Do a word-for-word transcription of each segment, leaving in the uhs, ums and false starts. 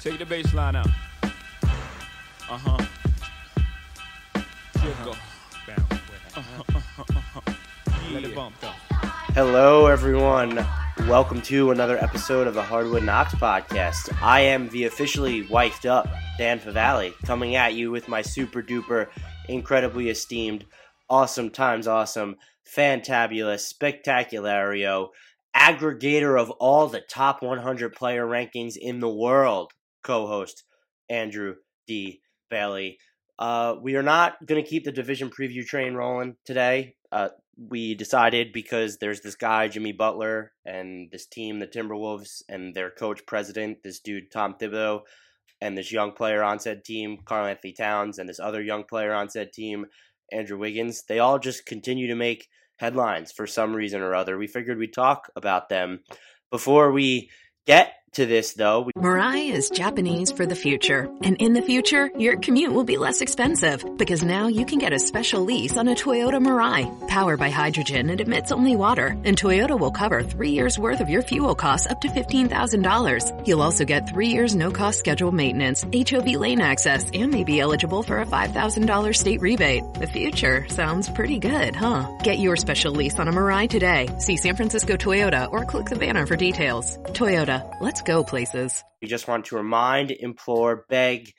Take the baseline out. Uh-huh. Hello, everyone. Welcome to another episode of the Hardwood Knox Podcast. I am the officially wifed up Dan Favalli, coming at you with my super duper, incredibly esteemed, awesome times awesome, fantabulous, spectaculario, aggregator of all the top one hundred player rankings in the world, co-host Andrew D. Bailey. Uh, we are not going to keep the division preview train rolling today. Uh, we decided because there's this guy, Jimmy Butler, and this team, the Timberwolves, and their coach president, this dude, Tom Thibodeau, and this young player on said team, Carl Anthony Towns, and this other young player on said team, Andrew Wiggins. They all just continue to make headlines for some reason or other. We figured we'd talk about them. Before we get to this, though, we- Mirai is Japanese for the future. And in the future, your commute will be less expensive because now you can get a special lease on a Toyota Mirai. Powered by hydrogen, it emits only water. And Toyota will cover three years' worth of your fuel costs up to fifteen thousand dollars. You'll also get three years no-cost scheduled maintenance, H O V lane access, and may be eligible for a five thousand dollars state rebate. The future sounds pretty good, huh? Get your special lease on a Mirai today. See San Francisco Toyota or click the banner for details. Toyota, let's go places. We just want to remind, implore, beg,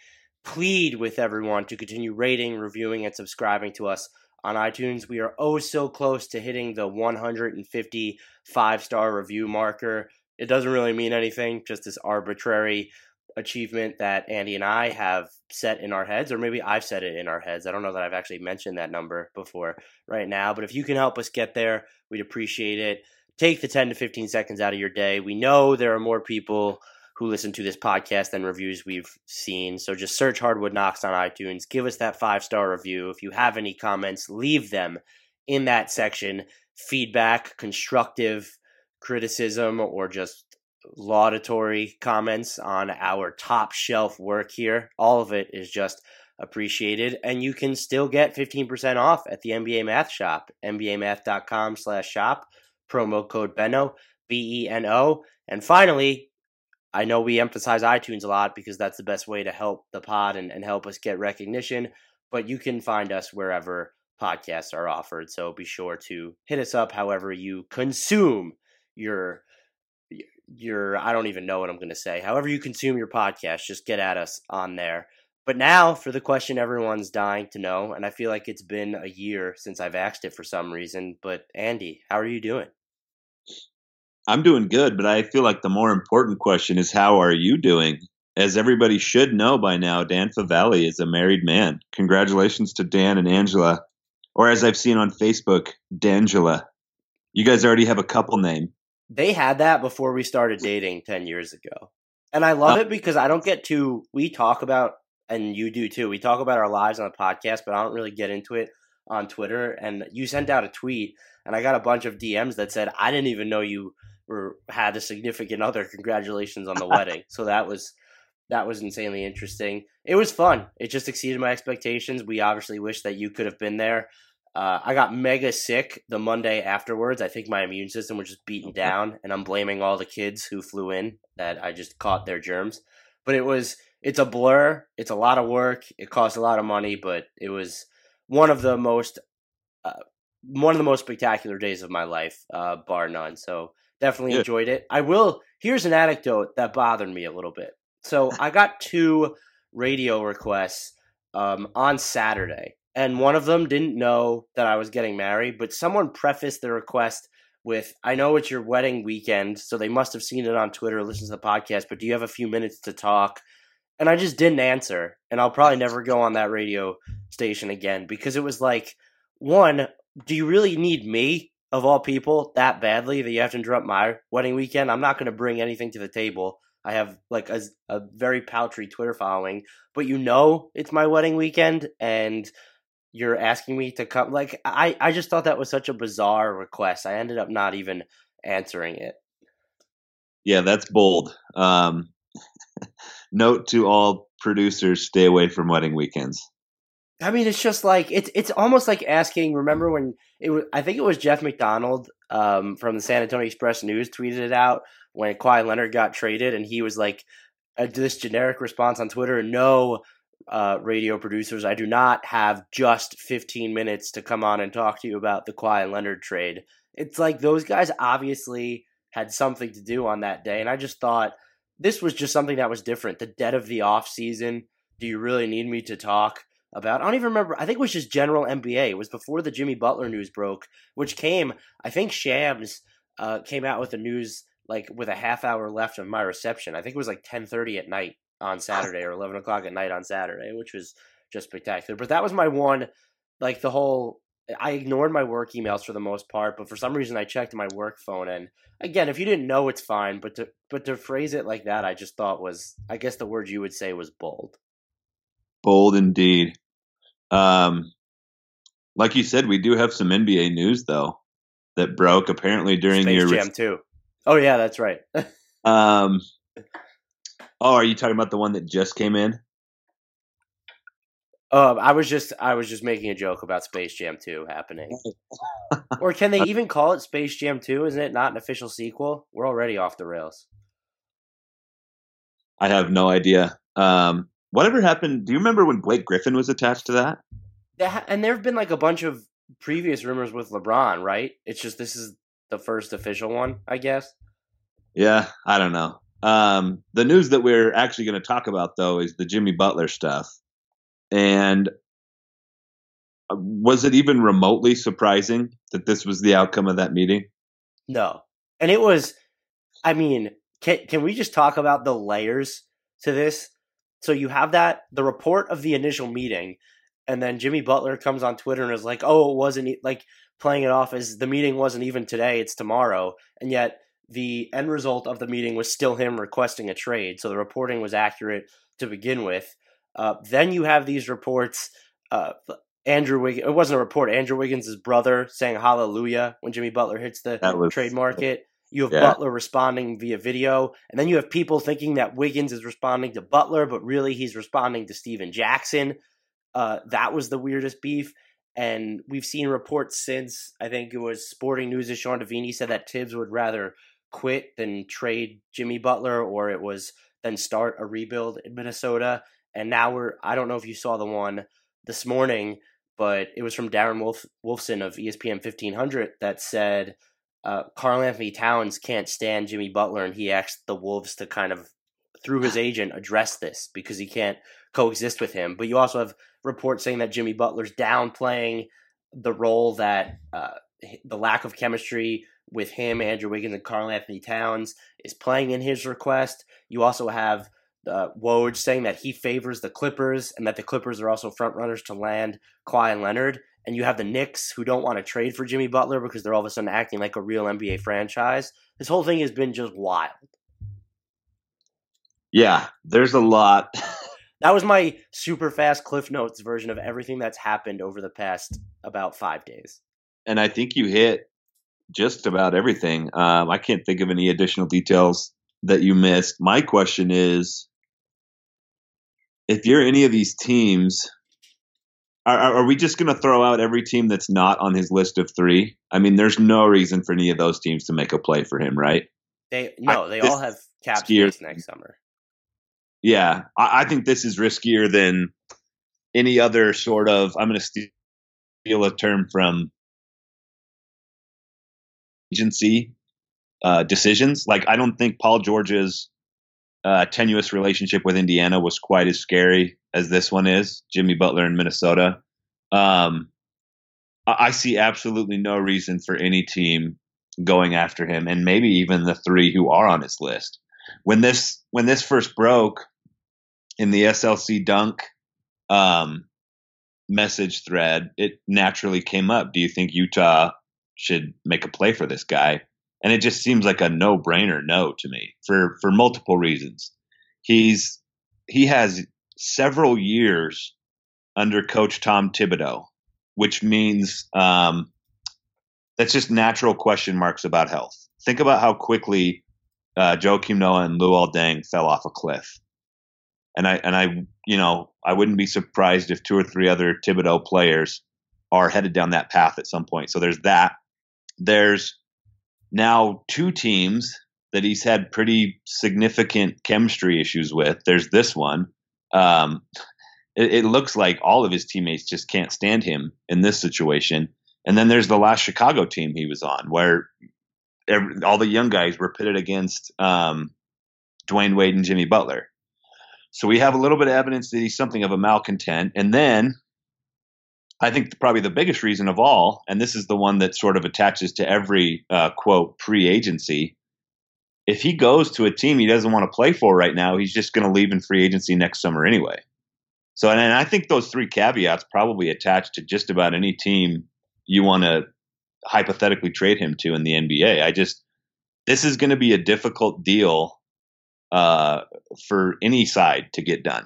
plead with everyone to continue rating, reviewing, and subscribing to us on iTunes. We are oh so close to hitting the one hundred fifty five-star review marker. It doesn't really mean anything, just this arbitrary achievement that Andy and I have set in our heads, or maybe I've set it in our heads. I don't know that I've actually mentioned that number before right now, but if you can help us get there, we'd appreciate it. Take the ten to fifteen seconds out of your day. We know there are more people who listen to this podcast than reviews we've seen. So just search Hardwood Knox on iTunes. Give us that five-star review. If you have any comments, leave them in that section. Feedback, constructive criticism, or just laudatory comments on our top-shelf work here. All of it is just appreciated. And you can still get fifteen percent off at the N B A Math Shop, n b a math dot com slash shop. Promo code Benno, B E N O. And finally, I know we emphasize iTunes a lot because that's the best way to help the pod and, and help us get recognition, but you can find us wherever podcasts are offered. So be sure to hit us up however you consume your, your I don't even know what I'm going to say. However you consume your podcast, just get at us on there. But now for the question everyone's dying to know, and I feel like it's been a year since I've asked it for some reason, but Andy, how are you doing? I'm doing good, but I feel like the more important question is, how are you doing? As everybody should know by now, Dan Favalli is a married man. Congratulations to Dan and Angela, or as I've seen on Facebook, D'Angela. You guys already have a couple name. They had that before we started dating ten years ago. And I love oh. it because I don't get to, we talk about, and you do too, we talk about our lives on the podcast, but I don't really get into it on Twitter. And you sent out a tweet, and I got a bunch of D Ms that said, I didn't even know you were, had a significant other. Congratulations on the wedding. So that was that was insanely interesting. It was fun. It just exceeded my expectations. We obviously wish that you could have been there. Uh, I got mega sick the Monday afterwards. I think my immune system was just beaten down, and I'm blaming all the kids who flew in that I just caught their germs. But it was... It's a blur. It's a lot of work. It costs a lot of money, but it was one of the most, uh, one of the most spectacular days of my life, uh, bar none. So definitely yeah. enjoyed it. I will. Here's an anecdote that bothered me a little bit. So I got two radio requests um, on Saturday, and one of them didn't know that I was getting married, but someone prefaced the request with, I know it's your wedding weekend, so they must have seen it on Twitter, listened to the podcast, but do you have a few minutes to talk? And I just didn't answer, and I'll probably never go on that radio station again because it was like, one, do you really need me? of all people, that badly that you have to interrupt my wedding weekend, I'm not going to bring anything to the table. I have like a, a very paltry Twitter following, but you know it's my wedding weekend, and you're asking me to come. Like, I, I just thought that was such a bizarre request. I ended up not even answering it. Yeah, that's bold. Um, note to all producers, stay away from wedding weekends. I mean, it's just like, it's it's almost like asking, remember when it was, I think it was Jeff McDonald um, from the San Antonio Express News tweeted it out when Kawhi Leonard got traded, and he was like, uh, this generic response on Twitter, no uh, radio producers, I do not have just fifteen minutes to come on and talk to you about the Kawhi Leonard trade. It's like those guys obviously had something to do on that day, and I just thought this was just something that was different. The dead of the offseason, do you really need me to talk about, I don't even remember, I think it was just general N B A. It was before the Jimmy Butler news broke, which came, I think Shams uh, came out with the news like with a half hour left of my reception. I think it was like ten thirty at night on Saturday or eleven o'clock at night on Saturday, which was just spectacular. But that was my one, like the whole, I ignored my work emails for the most part, but for some reason I checked my work phone. And again, if you didn't know, it's fine. But to, but to phrase it like that, I just thought was, I guess the word you would say was bold. Bold indeed. Um, like you said, we do have some N B A news though that broke apparently during Space your Jam too. Oh yeah, that's right. um, oh, are you talking about the one that just came in? Um, I was just I was just making a joke about Space Jam two happening. Or can they even call it Space Jam two? Isn't it not an official sequel? We're already off the rails. I have no idea. Um, Whatever happened, do you remember when Blake Griffin was attached to that? Yeah, and there have been like a bunch of previous rumors with LeBron, right? It's just this is the first official one, I guess. Yeah, I don't know. Um, the news that we're actually going to talk about, though, is the Jimmy Butler stuff. And was it even remotely surprising that this was the outcome of that meeting? No. And it was, I mean, can, can we just talk about the layers to this? So you have that, the report of the initial meeting, and then Jimmy Butler comes on Twitter and is like, oh, it wasn't e-, like playing it off as the meeting wasn't even today, it's tomorrow. And yet the end result of the meeting was still him requesting a trade. So the reporting was accurate to begin with. Uh, then you have these reports. Uh, Andrew Wiggins, it wasn't a report, Andrew Wiggins' brother saying hallelujah when Jimmy Butler hits the was- trade market. You have yeah. Butler responding via video, and then you have people thinking that Wiggins is responding to Butler, but really he's responding to Steven Jackson. Uh, that was the weirdest beef, and we've seen reports since. I think it was Sporting News' Sean Devini said that Tibbs would rather quit than trade Jimmy Butler, or it was then start a rebuild in Minnesota. And now we're, I don't know if you saw the one this morning, but it was from Darren Wolf, Wolfson of E S P N fifteen hundred that said, Uh, Carl Anthony Towns can't stand Jimmy Butler, and he asked the Wolves to kind of, through his agent, address this because he can't coexist with him. But you also have reports saying that Jimmy Butler's downplaying the role that uh, the lack of chemistry with him, Andrew Wiggins, and Carl Anthony Towns is playing in his request. You also have uh, Woj saying that he favors the Clippers and that the Clippers are also frontrunners to land Kawhi Leonard. And you have the Knicks who don't want to trade for Jimmy Butler because they're all of a sudden acting like a real N B A franchise. This whole thing has been just wild. Yeah, there's a lot. That was my super fast Cliff Notes version of everything that's happened over the past about five days. And I think you hit just about everything. Um, I can't think of any additional details that you missed. My question is, if you're any of these teams, Are, are we just going to throw out every team that's not on his list of three? I mean, there's no reason for any of those teams to make a play for him, right? They No, they I, all have cap space next summer. Yeah, I, I think this is riskier than any other sort of, I'm going to steal a term from agency uh, decisions. Like, I don't think Paul George's uh, tenuous relationship with Indiana was quite as scary as this one is, Jimmy Butler in Minnesota. Um, I see absolutely no reason for any team going after him, and maybe even the three who are on his list. When this when this first broke in the S L C Dunk um, message thread, it naturally came up. Do you think Utah should make a play for this guy. And it just seems like a no-brainer no to me for, for multiple reasons. He's he has several years under Coach Tom Thibodeau, which means um, that's just natural question marks about health. Think about how quickly uh, Joakim Noah and Luol Deng fell off a cliff. And I and I you know I wouldn't be surprised if two or three other Thibodeau players are headed down that path at some point. So there's that. There's now two teams that he's had pretty significant chemistry issues with. There's this one. Um, it, it looks like all of his teammates just can't stand him in this situation. And then there's the last Chicago team he was on, where every, all the young guys were pitted against um, Dwayne Wade and Jimmy Butler. So we have a little bit of evidence that he's something of a malcontent. And then I think probably the biggest reason of all, and this is the one that sort of attaches to every uh, quote pre-agency, if he goes to a team he doesn't want to play for right now, he's just going to leave in free agency next summer anyway. So, and I think those three caveats probably attach to just about any team you want to hypothetically trade him to in the N B A. I just, this is going to be a difficult deal uh, for any side to get done.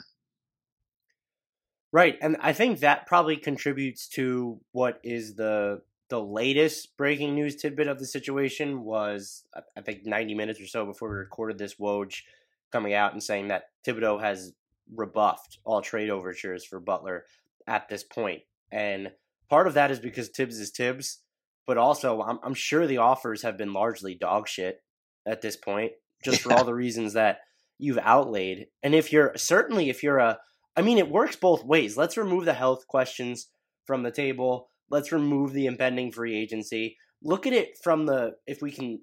Right, and I think that probably contributes to what is the the latest breaking news tidbit of the situation was, I think, ninety minutes or so before we recorded this, Woj coming out and saying that Thibodeau has rebuffed all trade overtures for Butler at this point. And part of that is because Tibbs is Tibbs, but also I'm, I'm sure the offers have been largely dog shit at this point, just for all the reasons that you've outlaid. And if you're, certainly if you're a, I mean, it works both ways. Let's remove the health questions from the table. Let's remove the impending free agency. Look at it from the, if we can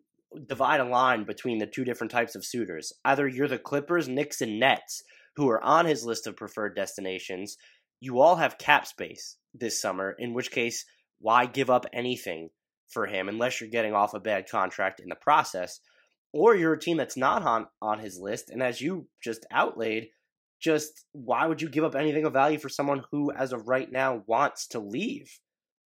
divide a line between the two different types of suitors. Either you're the Clippers, Knicks, and Nets, who are on his list of preferred destinations. You all have cap space this summer, in which case, why give up anything for him unless you're getting off a bad contract in the process? Or you're a team that's not on, on his list, and as you just outlaid, just why would you give up anything of value for someone who, as of right now, wants to leave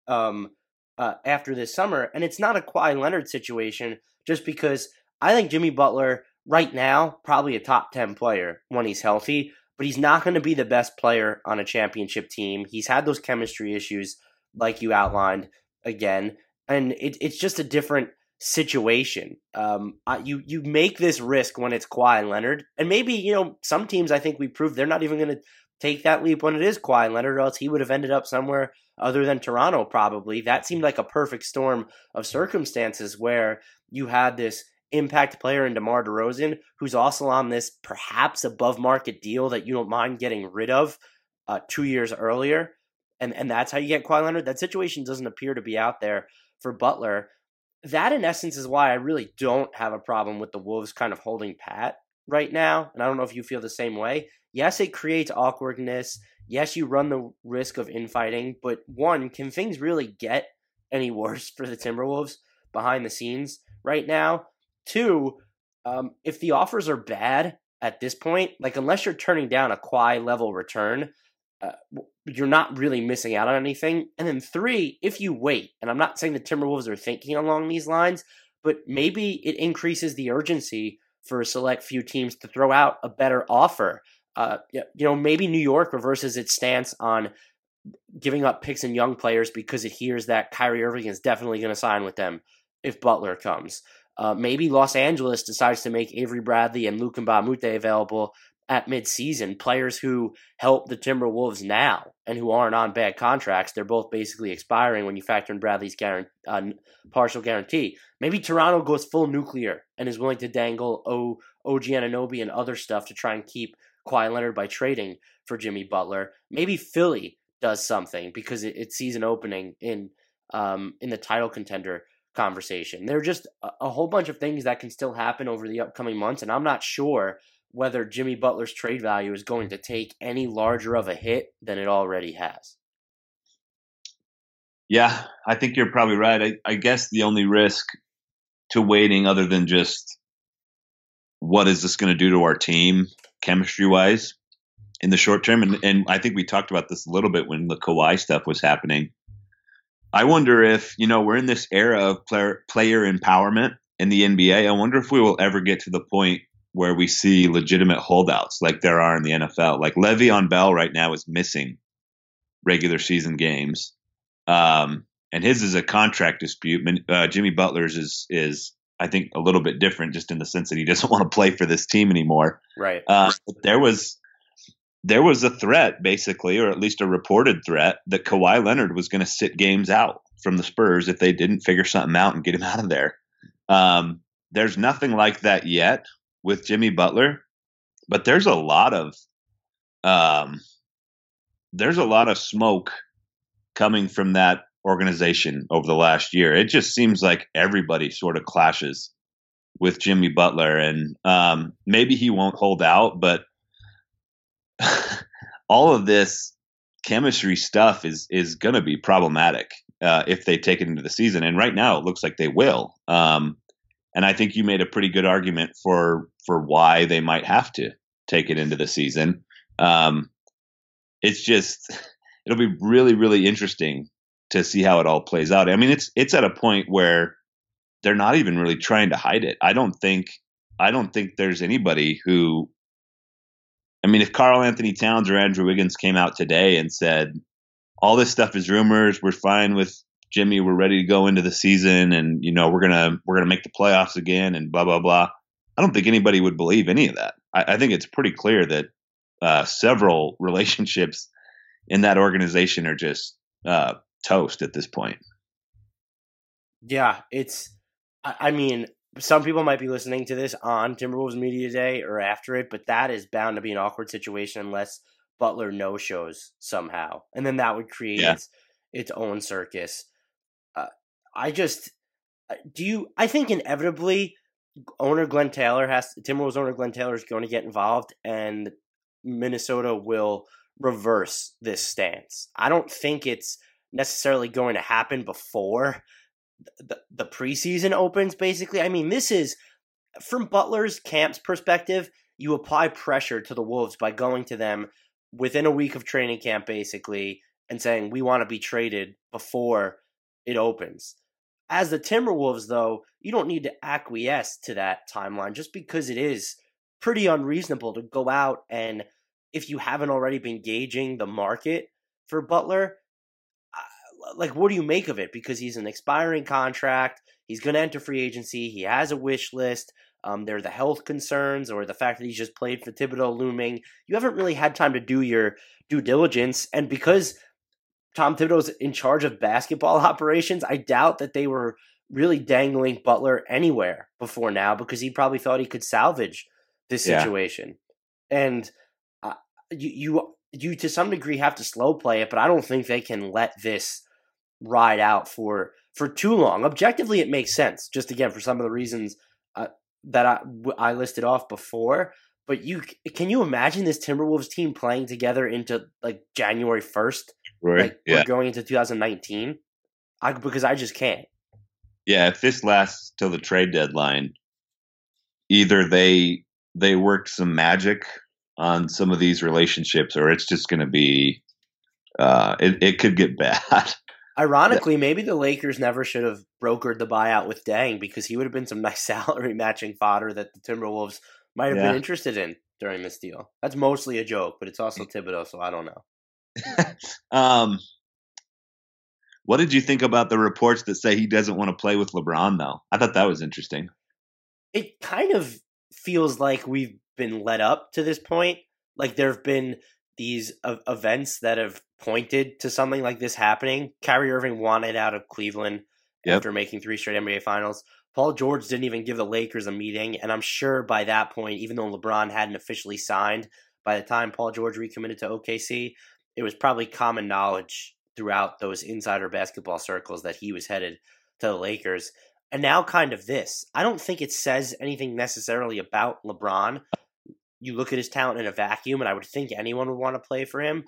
um, uh, after this summer? And it's not a Kawhi Leonard situation, just because I think Jimmy Butler, right now, probably a top ten player when he's healthy, but he's not going to be the best player on a championship team. He's had those chemistry issues, like you outlined, again. And it, it's just a different situation. Um, you you make this risk when it's Kawhi Leonard, and maybe you know some teams. I think we proved they're not even going to take that leap when it is Kawhi Leonard, or else he would have ended up somewhere other than Toronto. Probably that seemed like a perfect storm of circumstances where you had this impact player in DeMar DeRozan, who's also on this perhaps above market deal that you don't mind getting rid of uh, two years earlier, and and that's how you get Kawhi Leonard. That situation doesn't appear to be out there for Butler. That, in essence, is why I really don't have a problem with the Wolves kind of holding pat right now. And I don't know if you feel the same way. Yes, it creates awkwardness. Yes, you run the risk of infighting. But one, can things really get any worse for the Timberwolves behind the scenes right now? Two, um, if the offers are bad at this point, like unless you're turning down a Kawhi-level return, Uh, you're not really missing out on anything. And then three, if you wait, and I'm not saying the Timberwolves are thinking along these lines, but maybe it increases the urgency for a select few teams to throw out a better offer. Uh, you know, maybe New York reverses its stance on giving up picks and young players because it hears that Kyrie Irving is definitely going to sign with them if Butler comes. Uh, maybe Los Angeles decides to make Avery Bradley and Luke Mbamute available at midseason, players who help the Timberwolves now and who aren't on bad contracts. They're both basically expiring when you factor in Bradley's guarantee, uh, partial guarantee. Maybe Toronto goes full nuclear and is willing to dangle o- OG Anunoby and other stuff to try and keep Kawhi Leonard by trading for Jimmy Butler. Maybe Philly does something because it, it sees an opening in um, in the title contender conversation. There are just a, a whole bunch of things that can still happen over the upcoming months, and I'm not sure whether Jimmy Butler's trade value is going to take any larger of a hit than it already has. Yeah, I think you're probably right. I, I guess the only risk to waiting other than just what is this going to do to our team chemistry-wise in the short term, and, and I think we talked about this a little bit when the Kawhi stuff was happening, I wonder if, you know, we're in this era of player, player empowerment in the N B A. I wonder if we will ever get to the point where we see legitimate holdouts like there are in the N F L. Like Le'Veon Bell right now is missing regular season games. Um, and his is a contract dispute. Uh, Jimmy Butler's is, is, I think, a little bit different just in the sense that he doesn't want to play for this team anymore. Right. Uh, but there was, there was a threat, basically, or at least a reported threat, that Kawhi Leonard was going to sit games out from the Spurs if they didn't figure something out and get him out of there. Um, there's nothing like that yet with Jimmy Butler, but there's a lot of, um, there's a lot of smoke coming from that organization over the last year. It just seems like everybody sort of clashes with Jimmy Butler, and um, maybe he won't hold out, but all of this chemistry stuff is, is going to be problematic uh, if they take it into the season. And right now it looks like they will. Um, and I think you made a pretty good argument for, for why they might have to take it into the season. Um, it's just, it'll be really, really interesting to see how it all plays out. I mean, it's, it's at a point where they're not even really trying to hide it. I don't think, I don't think there's anybody who, I mean, if Carl Anthony Towns or Andrew Wiggins came out today and said, all this stuff is rumors, we're fine with Jimmy, we're ready to go into the season, and, you know, we're going to, we're going to make the playoffs again and blah, blah, blah. I don't think anybody would believe any of that. I, I think it's pretty clear that uh, several relationships in that organization are just uh, toast at this point. Yeah, it's, I, I mean, some people might be listening to this on Timberwolves Media Day or after it, but that is bound to be an awkward situation unless Butler no-shows somehow. And then that would create yeah. its, its own circus. Uh, I just – do you – I think inevitably owner Glenn Taylor has – Timberwolves owner Glenn Taylor is going to get involved, and Minnesota will reverse this stance. I don't think it's necessarily going to happen before – The, the preseason opens, basically. I mean, this is, from Butler's camp's perspective, you apply pressure to the Wolves by going to them within a week of training camp, basically, and saying, we want to be traded before it opens. As the Timberwolves, though, you don't need to acquiesce to that timeline, just because it is pretty unreasonable to go out and, if you haven't already been gauging the market for Butler, like, what do you make of it? Because he's an expiring contract. He's going to enter free agency. He has a wish list. Um, there are the health concerns, or the fact that he's just played for Thibodeau looming. You haven't really had time to do your due diligence. And because Tom Thibodeau's in charge of basketball operations, I doubt that they were really dangling Butler anywhere before now, because he probably thought he could salvage this situation. Yeah. And uh, you, you, you, to some degree, have to slow play it, but I don't think they can let this ride out for for too long. Objectively, it makes sense, just again for some of the reasons uh, that I, I listed off before. But you can you imagine this Timberwolves team playing together into like January first, right? Like, yeah. We're going into two thousand nineteen, I, because I just can't. Yeah, if this lasts till the trade deadline, either they they worked some magic on some of these relationships, or it's just going to be uh, it, it could get bad. Ironically, maybe the Lakers never should have brokered the buyout with Deng, because he would have been some nice salary matching fodder that the Timberwolves might have yeah. been interested in during this deal. That's mostly a joke, but it's also Thibodeau, so I don't know. um, what did you think about the reports that say he doesn't want to play with LeBron, though? I thought that was interesting. It kind of feels like we've been led up to this point. Like, there have been these uh, events that have pointed to something like this happening. Kyrie Irving wanted out of Cleveland yep. after making three straight N B A finals. Paul George didn't even give the Lakers a meeting. And I'm sure by that point, even though LeBron hadn't officially signed, by the time Paul George recommitted to O K C, it was probably common knowledge throughout those insider basketball circles that he was headed to the Lakers. And now kind of this. I don't think it says anything necessarily about LeBron. You look at his talent in a vacuum, and I would think anyone would want to play for him.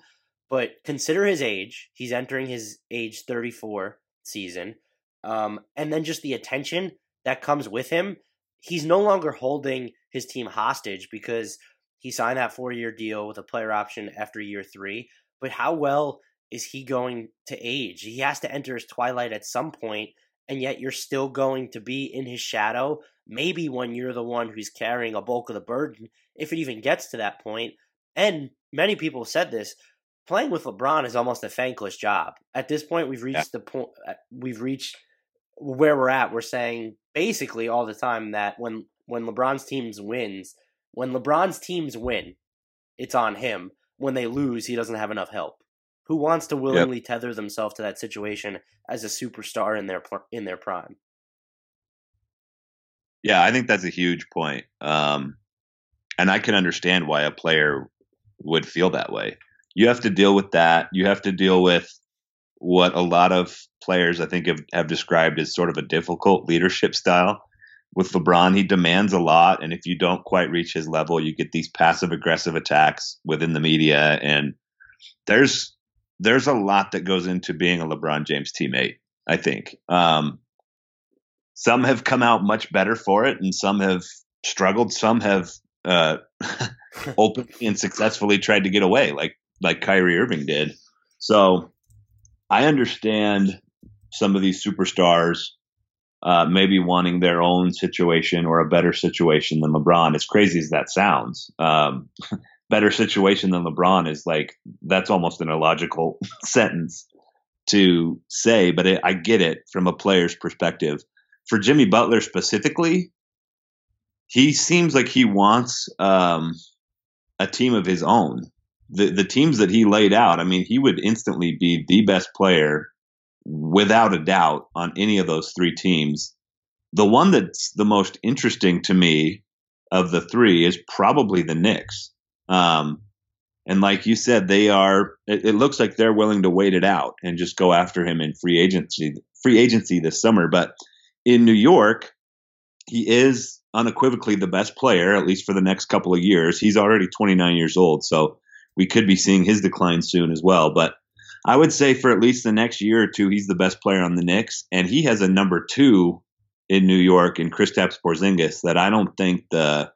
But consider his age. He's entering his age thirty-four season. Um, and then just the attention that comes with him. He's no longer holding his team hostage because he signed that four-year deal with a player option after year three. But how well is he going to age? He has to enter his twilight at some point, and yet you're still going to be in his shadow, maybe when you're the one who's carrying a bulk of the burden, if it even gets to that point. And many people said this, playing with LeBron is almost a thankless job. At this point, we've reached yeah. the point, we've reached where we're at. We're saying basically all the time that when, when LeBron's teams wins, when LeBron's teams win, it's on him. When they lose, he doesn't have enough help. Who wants to willingly yep. tether themselves to that situation as a superstar in their in their prime? Yeah, I think that's a huge point. Um, and I can understand why a player would feel that way. You have to deal with that. You have to deal with what a lot of players, I think, have, have described as sort of a difficult leadership style. With LeBron, he demands a lot, and if you don't quite reach his level, you get these passive-aggressive attacks within the media, and there's there's a lot that goes into being a LeBron James teammate, I think. Um, some have come out much better for it, and some have struggled. Some have uh, openly and successfully tried to get away, like like Kyrie Irving did. So I understand some of these superstars Uh, maybe wanting their own situation or a better situation than LeBron, as crazy as that sounds. Um, better situation than LeBron is like, that's almost an illogical sentence to say, but it, I get it from a player's perspective. For Jimmy Butler specifically, he seems like he wants um, a team of his own. The, the teams that he laid out, I mean, he would instantly be the best player without a doubt on any of those three teams. The one that's the most interesting to me of the three is probably the Knicks. Um, and like you said, they are, it, it looks like they're willing to wait it out and just go after him in free agency, free agency this summer. But in New York, he is unequivocally the best player, at least for the next couple of years. He's already twenty-nine years old, so we could be seeing his decline soon as well. But I would say for at least the next year or two, he's the best player on the Knicks, and he has a number two in New York in Kristaps Porzingis that I don't think the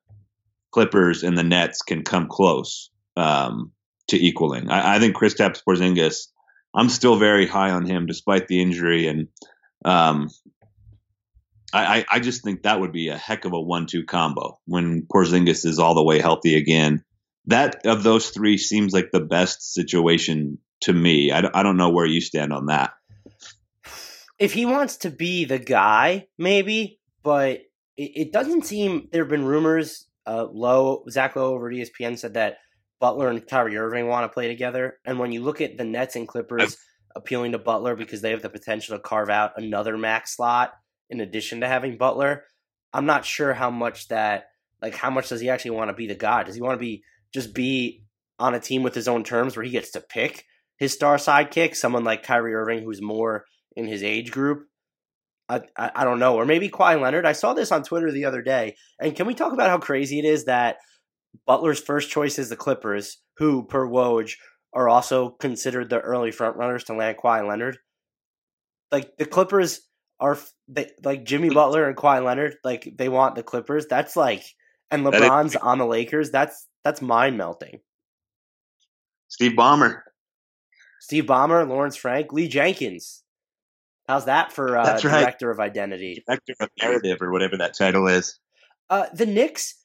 Clippers and the Nets can come close um, to equaling. I, I think Kristaps Porzingis, I'm still very high on him despite the injury, and um, I, I just think that would be a heck of a one two combo when Porzingis is all the way healthy again. That of those three seems like the best situation to me. I, I don't know where you stand on that. If he wants to be the guy, maybe, but it, it doesn't seem, there have been rumors, uh, Lowe, Zach Lowe over at E S P N said that Butler and Kyrie Irving want to play together. And when you look at the Nets and Clippers I've, appealing to Butler because they have the potential to carve out another max slot in addition to having Butler, I'm not sure how much that, like how much does he actually want to be the guy? Does he want to be just be on a team with his own terms where he gets to pick his star sidekick, someone like Kyrie Irving, who's more in his age group? I, I I don't know. Or maybe Kawhi Leonard. I saw this on Twitter the other day. And can we talk about how crazy it is that Butler's first choice is the Clippers, who, per Woj, are also considered the early frontrunners to land Kawhi Leonard? Like, the Clippers are, they, like, Jimmy Butler and Kawhi Leonard, like, they want the Clippers. That's like, and LeBron's that is- on the Lakers. That's, that's mind-melting. Steve Ballmer. Steve Ballmer, Lawrence Frank, Lee Jenkins. How's that for uh, right. Director of Identity? Director of Narrative or whatever that title is. Uh, the Knicks,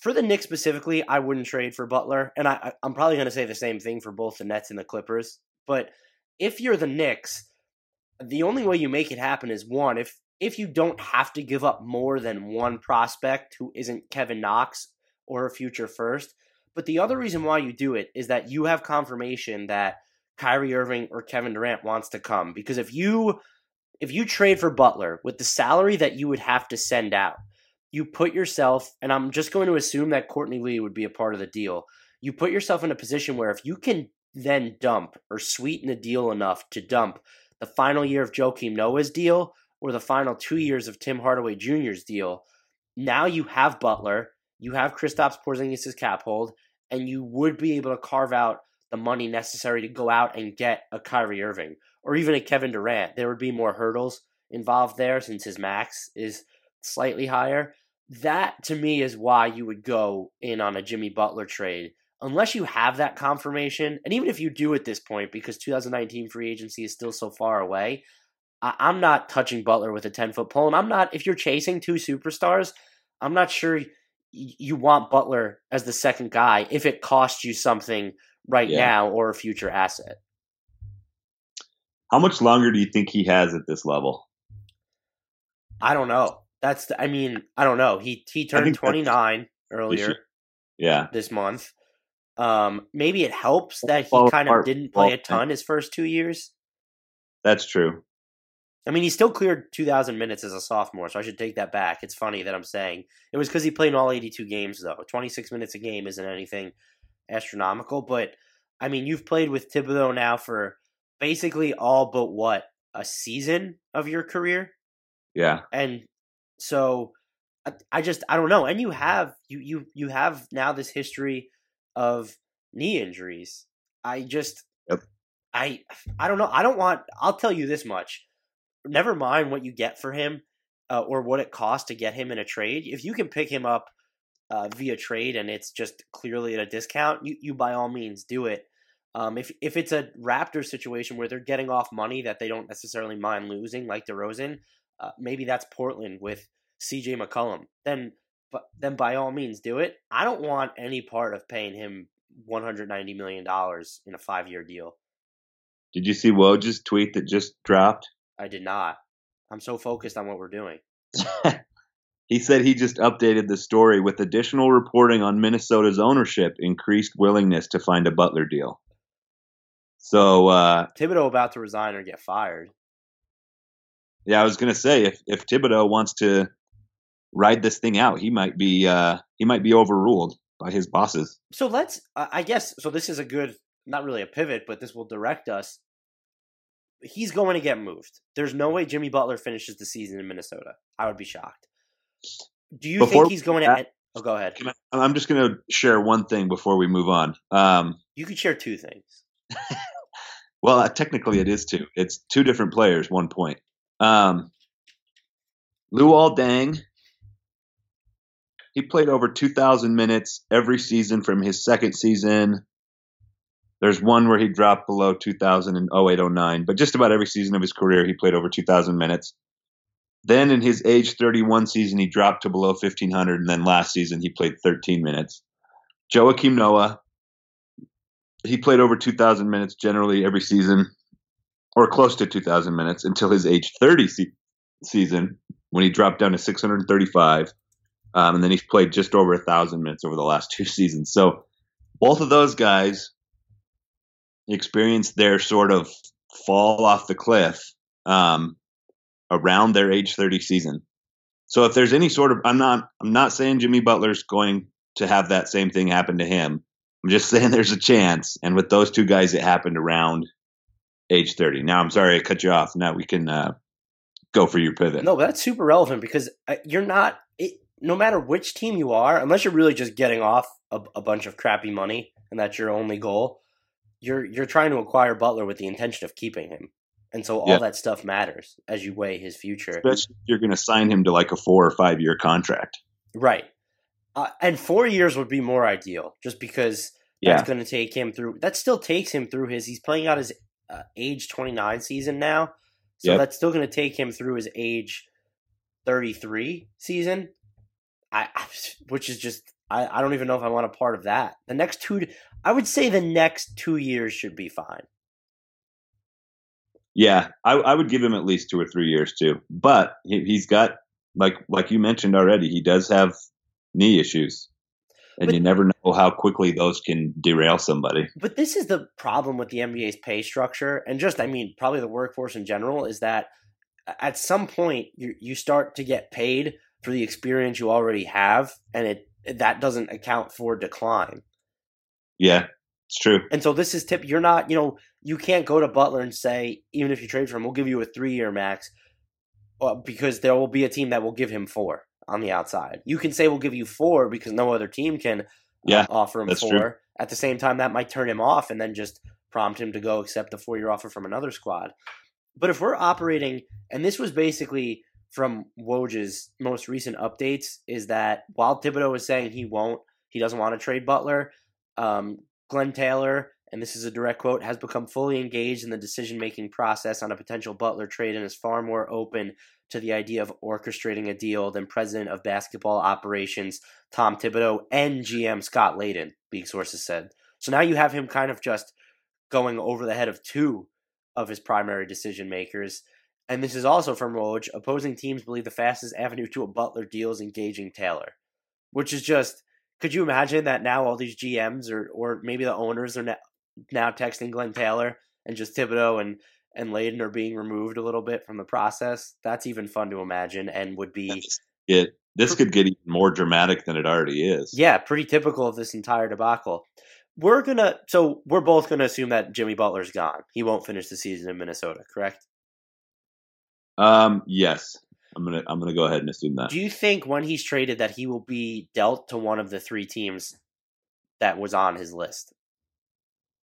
for the Knicks specifically, I wouldn't trade for Butler. And I, I'm probably going to say the same thing for both the Nets and the Clippers. But if you're the Knicks, the only way you make it happen is, one, if, if you don't have to give up more than one prospect who isn't Kevin Knox or a future first. But the other reason why you do it is that you have confirmation that Kyrie Irving or Kevin Durant wants to come. Because if you if you trade for Butler with the salary that you would have to send out, you put yourself, and I'm just going to assume that Courtney Lee would be a part of the deal, you put yourself in a position where if you can then dump or sweeten the deal enough to dump the final year of Joakim Noah's deal or the final two years of Tim Hardaway Junior's deal, now you have Butler. You have Kristaps Porzingis' cap hold, and you would be able to carve out the money necessary to go out and get a Kyrie Irving or even a Kevin Durant. There would be more hurdles involved there since his max is slightly higher. That, to me, is why you would go in on a Jimmy Butler trade unless you have that confirmation, and even if you do at this point, because two thousand nineteen free agency is still so far away, I- I'm not touching Butler with a ten-foot pole, and I'm not, if you're chasing two superstars, I'm not sure y- you want Butler as the second guy if it costs you something right yeah. now or a future asset. How much longer do you think he has at this level? I don't know. That's, the, I mean, I don't know. He he turned twenty-nine earlier should, yeah. this month. Um, maybe it helps that he kind of didn't play a ton his first two years. That's true. I mean, he still cleared two thousand minutes as a sophomore, so I should take that back. It's funny that I'm saying. It was because he played in all eighty-two games, though. twenty-six minutes a game isn't anything astronomical, but, I mean, you've played with Thibodeau now for basically all but, what, a season of your career? Yeah. And so I, I just, I don't know. And you have, you, you, you have now this history of knee injuries. I just, yep. I, I don't know. I don't want, I'll tell you this much. Never mind what you get for him uh, or what it costs to get him in a trade. If you can pick him up uh, via trade and it's just clearly at a discount, you, you by all means do it. Um, if, if it's a Raptors situation where they're getting off money that they don't necessarily mind losing, like DeRozan, Uh, maybe that's Portland with C J McCollum. Then, but then by all means, do it. I don't want any part of paying him one hundred ninety million dollars in a five-year deal. Did you see Woj's tweet that just dropped? I did not. I'm so focused on what we're doing. He said he just updated the story with additional reporting on Minnesota's ownership, increased willingness to find a Butler deal. So uh, Thibodeau about to resign or get fired. Yeah, I was gonna say if, if Thibodeau wants to ride this thing out, he might be uh, he might be overruled by his bosses. So let's, uh, I guess, so this is a good, not really a pivot, but this will direct us. He's going to get moved. There's no way Jimmy Butler finishes the season in Minnesota. I would be shocked. Do you before think he's going to? End, oh, go ahead. I, I'm just gonna share one thing before we move on. Um, you could share two things. Well, uh, technically, it is two. It's two different players, one point. Um, Luol Deng, he played over two thousand minutes every season from his second season. There's one where he dropped below two thousand in oh eight oh nine, but just about every season of his career, he played over two thousand minutes. Then in his age thirty-one season, he dropped to below fifteen hundred, and then last season, he played thirteen minutes. Joakim Noah, he played over two thousand minutes generally every season, or close to two thousand minutes until his age thirty se- season when he dropped down to six hundred thirty-five. Um, and then he's played just over one thousand minutes over the last two seasons. So both of those guys experienced their sort of fall off the cliff um, around their age thirty season. So if there's any sort of, I'm not, I'm not saying Jimmy Butler's going to have that same thing happen to him. I'm just saying there's a chance. And with those two guys, it happened around age thirty. Now, I'm sorry I cut you off. Now we can uh, go for your pivot. No, but that's super relevant because you're not – no matter which team you are, unless you're really just getting off a, a bunch of crappy money and that's your only goal, you're you're trying to acquire Butler with the intention of keeping him. And so all yeah. that stuff matters as you weigh his future. Especially if you're going to sign him to like a four- or five-year contract. Right. Uh, and four years would be more ideal just because yeah. that's going to take him through – that still takes him through his – he's playing out his – Uh, age twenty-nine season now. So yep. that's still going to take him through his age thirty-three season, I, I which is just, I, I don't even know if I want a part of that. The next two, I would say the next two years should be fine. Yeah, I, I would give him at least two or three years too. But he, he's got, like like you mentioned already, he does have knee issues. And but, you never know how quickly those can derail somebody. But this is the problem with the N B A's pay structure and just, I mean, probably the workforce in general is that at some point you you start to get paid for the experience you already have and it that doesn't account for decline. Yeah, it's true. And so this is tip. You're not, you know, you can't go to Butler and say, even if you trade for him, we'll give you a three-year max uh, because there will be a team that will give him four. On the outside, you can say we'll give you four because no other team can yeah, uh, offer him four. True. At the same time, that might turn him off and then just prompt him to go accept a four-year offer from another squad. But if we're operating, and this was basically from Woj's most recent updates, is that while Thibodeau was saying he won't, he doesn't want to trade Butler, Um, Glenn Taylor, and this is a direct quote, has become fully engaged in the decision-making process on a potential Butler trade and is far more open to the idea of orchestrating a deal than president of basketball operations Tom Thibodeau and G M Scott Layden, league sources said. So now you have him kind of just going over the head of two of his primary decision makers. And this is also from Woj. Opposing teams believe the fastest avenue to a Butler deal is engaging Taylor, which is just, could you imagine that now all these G Ms or, or maybe the owners are now, now texting Glenn Taylor, and just Thibodeau and, and Layden are being removed a little bit from the process? That's even fun to imagine and would be... It, this could get even more dramatic than it already is. Yeah, pretty typical of this entire debacle. We're going to, so we're both going to assume that Jimmy Butler's gone. He won't finish the season in Minnesota, correct? Um, yes. I'm going to, I'm going to go ahead and assume that. Do you think when he's traded that he will be dealt to one of the three teams that was on his list?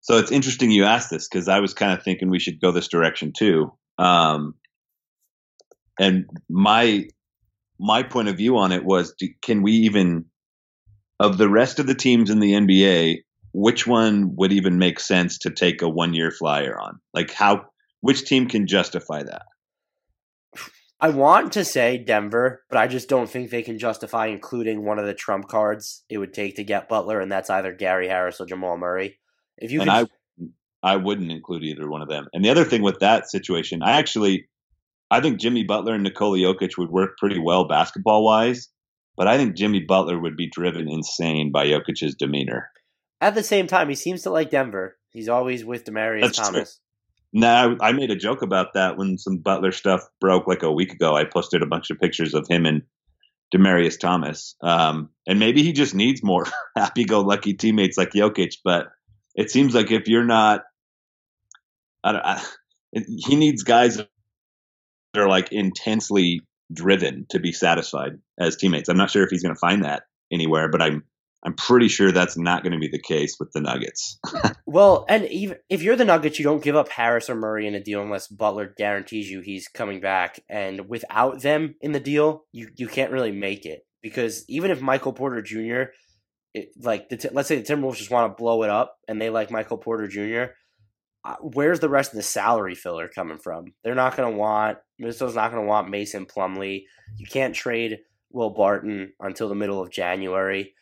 So it's interesting you asked this, because I was kind of thinking we should go this direction too. Um, and my, my point of view on it was, do, can we even, of the rest of the teams in the N B A, which one would even make sense to take a one-year flyer on? Like, how, which team can justify that? I want to say Denver, but I just don't think they can justify including one of the trump cards it would take to get Butler, and that's either Gary Harris or Jamal Murray. If you and could... I, I wouldn't include either one of them. And the other thing with that situation, I actually, I think Jimmy Butler and Nikola Jokic would work pretty well basketball-wise, but I think Jimmy Butler would be driven insane by Jokic's demeanor. At the same time, he seems to like Denver. He's always with Demaryius That's Thomas. True. Now, I made a joke about that when some Butler stuff broke like a week ago. I posted a bunch of pictures of him and Demaryius Thomas. Um, and maybe he just needs more happy-go-lucky teammates like Jokic. But it seems like if you're not – I don't. I, he needs guys that are like intensely driven to be satisfied as teammates. I'm not sure if he's going to find that anywhere, but I'm – I'm pretty sure that's not going to be the case with the Nuggets. Well, and even if you're the Nuggets, you don't give up Harris or Murray in a deal unless Butler guarantees you he's coming back. And without them in the deal, you, you can't really make it. Because even if Michael Porter Junior, it, like the, let's say the Timberwolves just want to blow it up and they like Michael Porter Junior, where's the rest of the salary filler coming from? They're not going to want – Minnesota's not going to want Mason Plumlee. You can't trade Will Barton until the middle of January.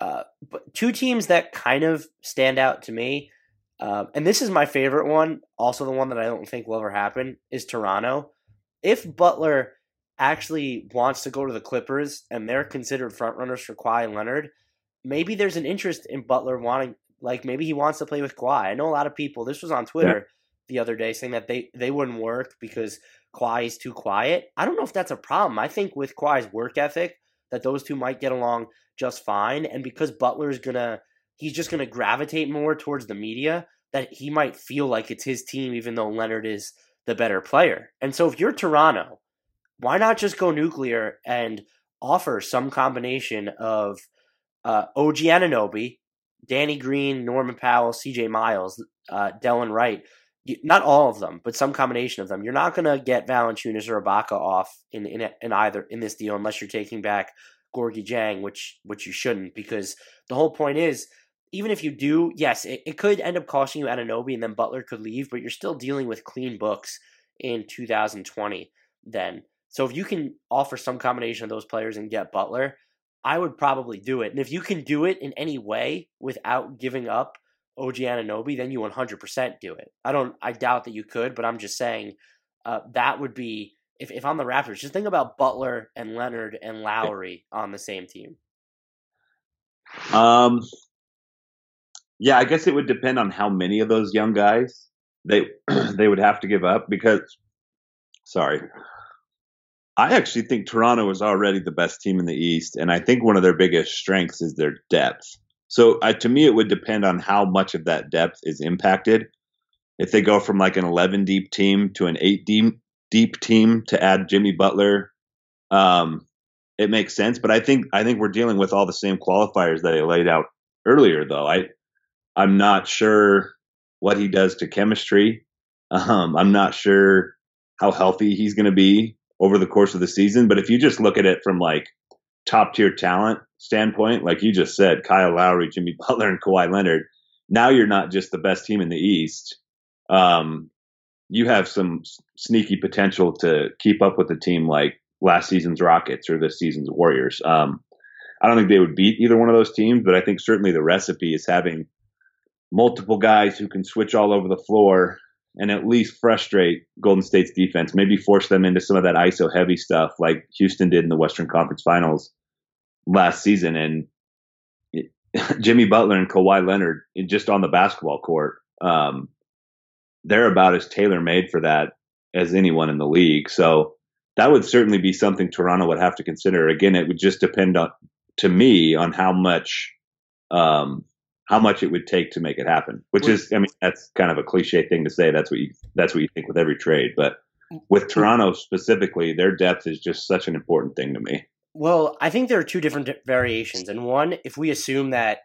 Uh, but two teams that kind of stand out to me, uh, and this is my favorite one, also the one that I don't think will ever happen, is Toronto. If Butler actually wants to go to the Clippers and they're considered frontrunners for Kawhi Leonard, maybe there's an interest in Butler wanting, like maybe he wants to play with Kawhi. I know a lot of people, this was on Twitter yeah. the other day, saying that they, they wouldn't work because Kawhi is too quiet. I don't know if that's a problem. I think with Kawhi's work ethic, that those two might get along just fine. And because Butler's going to, he's just going to gravitate more towards the media, that he might feel like it's his team, even though Leonard is the better player. And so if you're Toronto, why not just go nuclear and offer some combination of uh, O G Anunoby, Danny Green, Norman Powell, C J Miles, uh, Delon Wright, not all of them, but some combination of them. You're not going to get Valanciunas or Ibaka off in, in in either in this deal unless you're taking back Gorgie Jang, which which you shouldn't, because the whole point is, even if you do, yes, it, it could end up costing you Anunoby and then Butler could leave, but you're still dealing with clean books in two thousand twenty then. So if you can offer some combination of those players and get Butler, I would probably do it. And if you can do it in any way without giving up O G Anunoby, then you one hundred percent do it. I don't. I doubt that you could, but I'm just saying uh, that would be, if, if I'm the Raptors, just think about Butler and Leonard and Lowry on the same team. Um, yeah, I guess it would depend on how many of those young guys they they would have to give up, because, sorry, I actually think Toronto is already the best team in the East, and I think one of their biggest strengths is their depth. So I, to me, it would depend on how much of that depth is impacted. If they go from like an eleven-deep team to an eight-deep deep team to add Jimmy Butler, um, it makes sense. But I think I think we're dealing with all the same qualifiers that I laid out earlier, though. I, I'm not sure what he does to chemistry. Um, I'm not sure how healthy he's going to be over the course of the season. But if you just look at it from like top tier talent standpoint, like you just said, Kyle Lowry, Jimmy Butler, and Kawhi Leonard, now you're not just the best team in the East. Um, you have some sneaky potential to keep up with a team like last season's Rockets or this season's Warriors. Um, I don't think they would beat either one of those teams, but I think certainly the recipe is having multiple guys who can switch all over the floor and at least frustrate Golden State's defense, maybe force them into some of that I S O heavy stuff like Houston did in the Western Conference Finals last season. And it, Jimmy Butler and Kawhi Leonard, it, just on the basketball court, um, they're about as tailor-made for that as anyone in the league. So that would certainly be something Toronto would have to consider. Again, it would just depend on, to me, on how much um, how much it would take to make it happen. Which is, I mean, that's kind of a cliche thing to say. That's what you that's what you think with every trade. But with Toronto specifically, their depth is just such an important thing to me. Well, I think there are two different variations. And one, if we assume that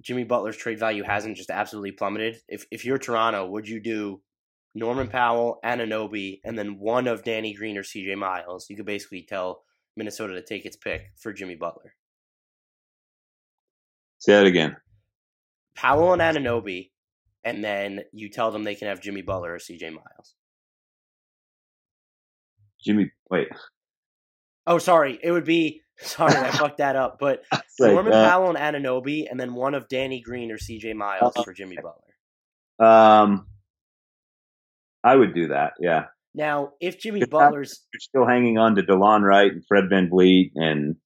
Jimmy Butler's trade value hasn't just absolutely plummeted, if if you're Toronto, would you do Norman Powell, Anunoby, and then one of Danny Green or C J Miles? You could basically tell Minnesota to take its pick for Jimmy Butler. Say that again. Powell and Anunoby, and then you tell them they can have Jimmy Butler or C J Miles. Jimmy, wait. Oh, sorry. It would be, sorry, I fucked that up. But like Norman that. Powell and Anunoby, and then one of Danny Green or C J Miles oh, for Jimmy okay. Butler. Um, I would do that, yeah. Now, if Jimmy Butler's... You're still hanging on to DeLon Wright and Fred VanVleet and...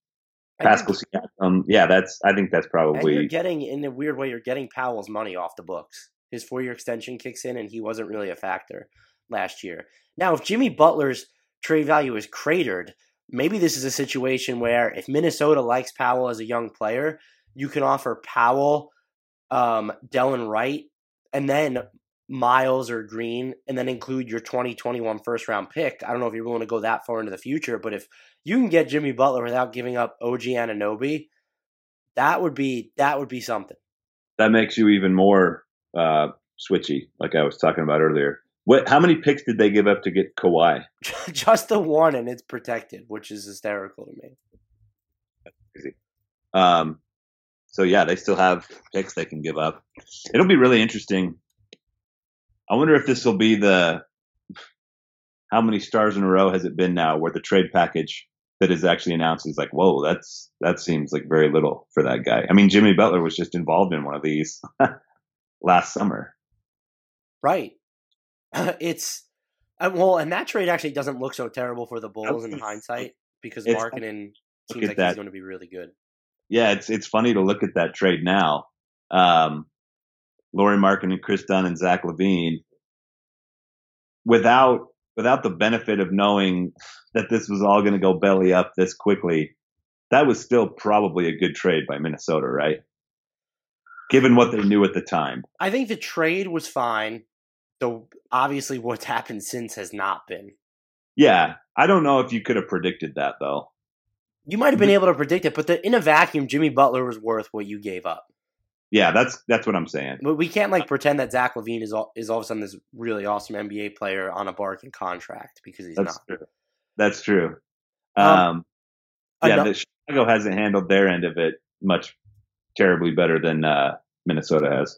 Pascal um, yeah, that's. I think that's probably. And you're getting, in a weird way, you're getting Powell's money off the books. His four-year extension kicks in, and he wasn't really a factor last year. Now, if Jimmy Butler's trade value is cratered, maybe this is a situation where if Minnesota likes Powell as a young player, you can offer Powell, um, Delon Wright, and then Miles or Green, and then include your twenty twenty-one first-round pick. I don't know if you're willing to go that far into the future, but if you can get Jimmy Butler without giving up O G Anunoby, that would be that would be something. That makes you even more uh, switchy, like I was talking about earlier. What? How many picks did they give up to get Kawhi? Just the one, and it's protected, which is hysterical to me. That's crazy. Um, so, yeah, they still have picks they can give up. It'll be really interesting. I wonder if this will be the – how many stars in a row has it been now where the trade package that is actually announced is like, whoa, that's that seems like very little for that guy. I mean, Jimmy Butler was just involved in one of these last summer. Right. It's – well, and that trade actually doesn't look so terrible for the Bulls in hindsight because marketing seems like he's going to be really good. Yeah, it's it's funny to look at that trade now. Um Lauri Markkanen, Chris Dunn, and Zach LaVine, without without the benefit of knowing that this was all going to go belly up this quickly, that was still probably a good trade by Minnesota, right? Given what they knew at the time. I think the trade was fine, though obviously what's happened since has not been. Yeah, I don't know if you could have predicted that, though. You might have been able to predict it, but the, in a vacuum, Jimmy Butler was worth what you gave up. Yeah, that's that's what I'm saying. But we can't like pretend that Zach LaVine is all, is all of a sudden this really awesome N B A player on a bargain contract because he's that's not. True. That's true. Um, um, yeah, enough- the Chicago hasn't handled their end of it much terribly better than uh, Minnesota has.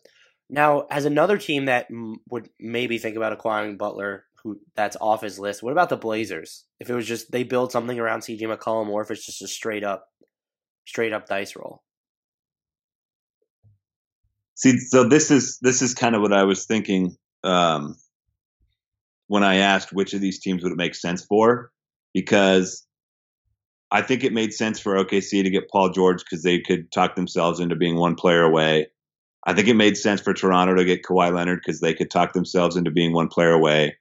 Now, as another team that m- would maybe think about acquiring Butler, who that's off his list, what about the Blazers? If it was just they build something around C J McCollum, or if it's just a straight up, straight up dice roll. See, so this is this is kind of what I was thinking um, when I asked which of these teams would it make sense for, because I think it made sense for O K C to get Paul George because they could talk themselves into being one player away. I think it made sense for Toronto to get Kawhi Leonard because they could talk themselves into being one player away.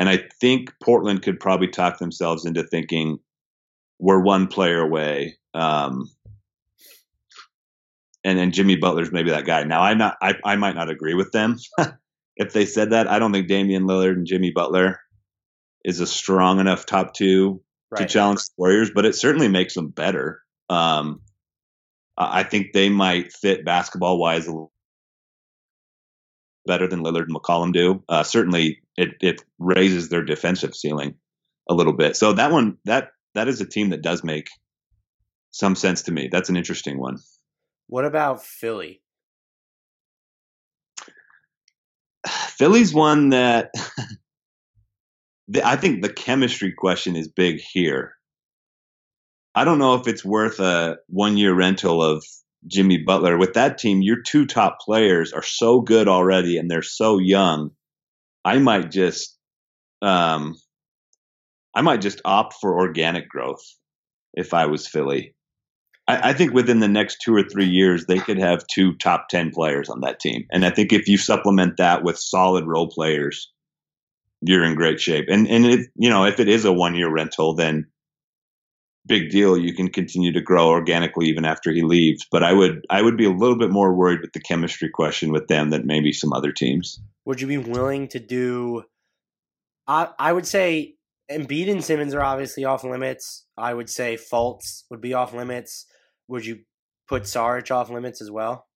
And I think Portland could probably talk themselves into thinking we're one player away. Um And and Jimmy Butler's maybe that guy. Now I'm not. I I might not agree with them if they said that. I don't think Damian Lillard and Jimmy Butler is a strong enough top two right. to challenge the Warriors, but it certainly makes them better. Um, I think they might fit basketball wise a little better than Lillard and McCollum do. Uh, certainly, it it raises their defensive ceiling a little bit. So that one that that is a team that does make some sense to me. That's an interesting one. What about Philly? Philly's one that I think the chemistry question is big here. I don't know if it's worth a one-year rental of Jimmy Butler. With that team, your two top players are so good already and they're so young. I might just um, I might just opt for organic growth if I was Philly. I, I think within the next two or three years, they could have two top ten players on that team. And I think if you supplement that with solid role players, you're in great shape. And, and if, you know, if it is a one-year rental, then big deal. You can continue to grow organically even after he leaves. But I would I would be a little bit more worried with the chemistry question with them than maybe some other teams. Would you be willing to do – I would say Embiid and Simmons are obviously off limits. I would say Fultz would be off limits. Would you put Saric off limits as well?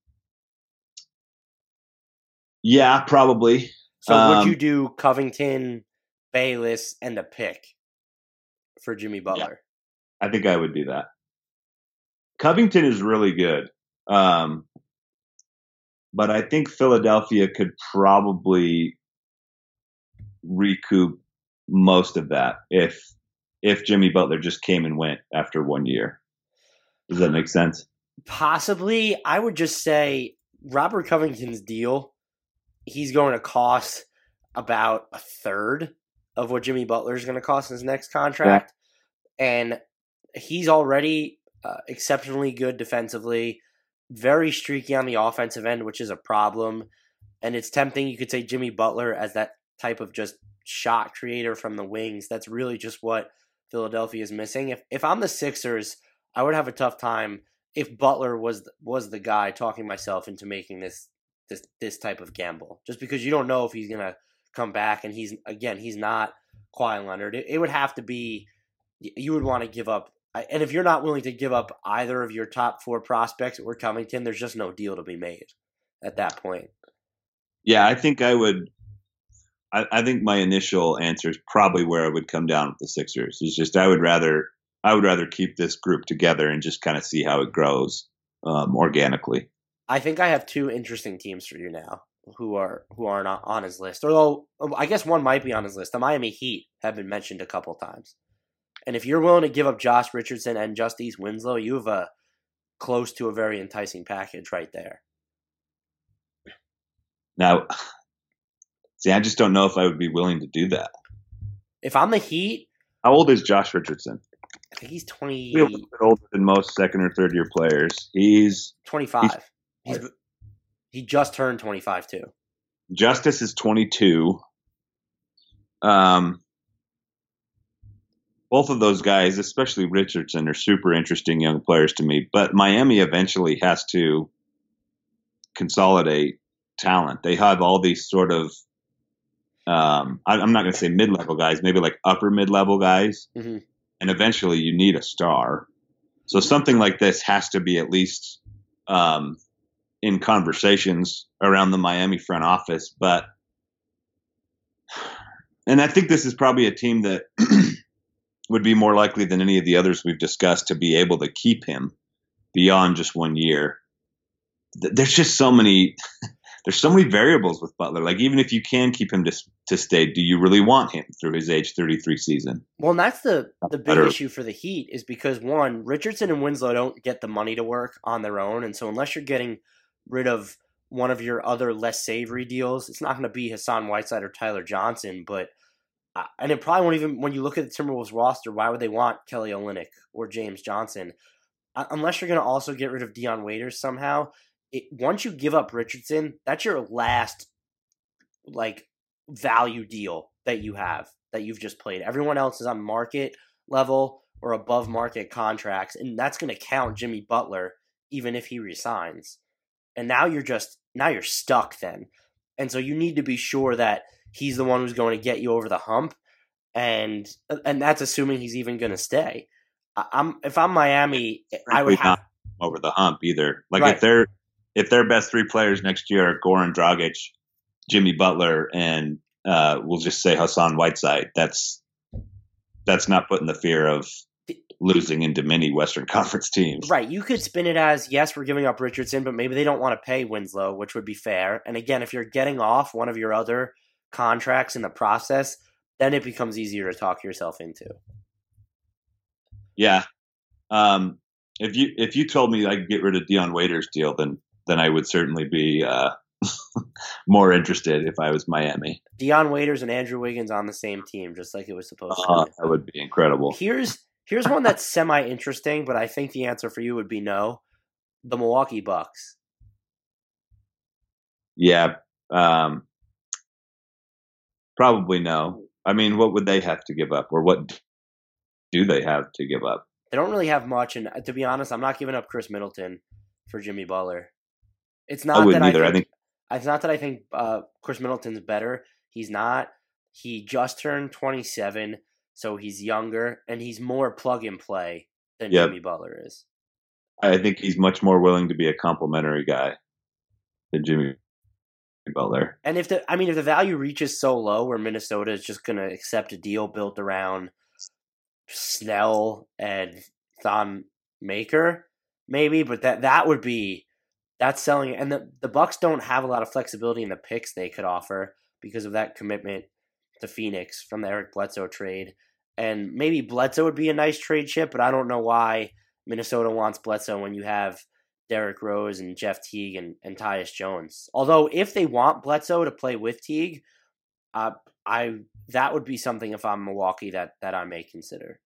Yeah, probably. So um, would you do Covington, Bayless, and a pick for Jimmy Butler? Yeah, I think I would do that. Covington is really good. Um, but I think Philadelphia could probably recoup most of that if if Jimmy Butler just came and went after one year. Does that make sense? Possibly. I would just say Robert Covington's deal, he's going to cost about a third of what Jimmy Butler is going to cost in his next contract. Yeah. And he's already uh, exceptionally good defensively, very streaky on the offensive end, which is a problem. And it's tempting. You could say Jimmy Butler as that type of just shot creator from the wings. That's really just what Philadelphia is missing. If if I'm the Sixers, I would have a tough time if Butler was was the guy talking myself into making this this this type of gamble. Just because you don't know if he's going to come back, and he's again, he's not Kawhi Leonard. It, it would have to be, you would want to give up. And if you're not willing to give up either of your top four prospects or Covington, there's just no deal to be made at that point. Yeah, I think I would. I, I think my initial answer is probably where I would come down with the Sixers. It's just I would rather I would rather keep this group together and just kind of see how it grows um, organically. I think I have two interesting teams for you now who are who are not on his list. Although I guess one might be on his list. The Miami Heat have been mentioned a couple times. And if you're willing to give up Josh Richardson and Justice Winslow, you have a close to a very enticing package right there. Now, see, I just don't know if I would be willing to do that. If I'm the Heat. How old is Josh Richardson? I think he's twenty. He's a little bit older than most second or third year players. He's twenty-five. He's, he's, he just turned twenty-five, too. Justice is twenty-two. Um. Both of those guys, especially Richardson, are super interesting young players to me. But Miami eventually has to consolidate talent. They have all these sort of, um, I'm not going to say mid-level guys, maybe like upper mid-level guys. Mm-hmm. And eventually you need a star. So something like this has to be at least um, in conversations around the Miami front office. But, and I think this is probably a team that would be more likely than any of the others we've discussed to be able to keep him beyond just one year. There's just so many, there's so many variables with Butler. Like even if you can keep him to to stay, do you really want him through his age thirty-three season? Well, and that's the, the big issue for the Heat is because one, Richardson and Winslow don't get the money to work on their own. And so unless you're getting rid of one of your other less savory deals, it's not going to be Hassan Whiteside or Tyler Johnson, but and it probably won't even, when you look at the Timberwolves roster, why would they want Kelly Olynyk or James Johnson? Unless you're going to also get rid of Dion Waiters somehow. It, once you give up Richardson, that's your last like value deal that you have, that you've just played. Everyone else is on market level or above market contracts, and that's going to count Jimmy Butler even if he resigns. And now you're just, now you're stuck then. And so you need to be sure that he's the one who's going to get you over the hump, and and that's assuming he's even going to stay. I'm if I'm Miami, I would have not over the hump either. Like right. if they're if their best three players next year are Goran Dragic, Jimmy Butler, and uh, we'll just say Hassan Whiteside. That's that's not putting the fear of losing into many Western Conference teams. Right. You could spin it as, yes, we're giving up Richardson, but maybe they don't want to pay Winslow, which would be fair. And again, if you're getting off one of your other contracts in the process, then it becomes easier to talk yourself into. Yeah. Um, if you if you told me I could get rid of Dion Waiters' deal, then then I would certainly be uh, more interested if I was Miami. Dion Waiters and Andrew Wiggins on the same team, just like it was supposed uh, to be. That would be incredible. Here's here's one that's semi-interesting, but I think the answer for you would be no. The Milwaukee Bucks. Yeah, um, probably no. I mean, what would they have to give up, or what do they have to give up? They don't really have much, and to be honest, I'm not giving up Chris Middleton for Jimmy Butler. It's not I wouldn't that either. I think, I think it's not that I think uh, Chris Middleton's better. He's not. He just turned twenty-seven, so he's younger, and he's more plug and play than yep. Jimmy Butler is. I think he's much more willing to be a complimentary guy than Jimmy Butler. And if the, I mean, if the value reaches so low, where Minnesota is just going to accept a deal built around Snell and Thon Maker, maybe, but that that would be that's selling. And the the Bucks don't have a lot of flexibility in the picks they could offer because of that commitment to Phoenix from the Eric Bledsoe trade. And maybe Bledsoe would be a nice trade chip, but I don't know why Minnesota wants Bledsoe when you have Derrick Rose and Jeff Teague and, and Tyus Jones. Although if they want Bledsoe to play with Teague, uh, I that would be something if I'm Milwaukee that that I may consider.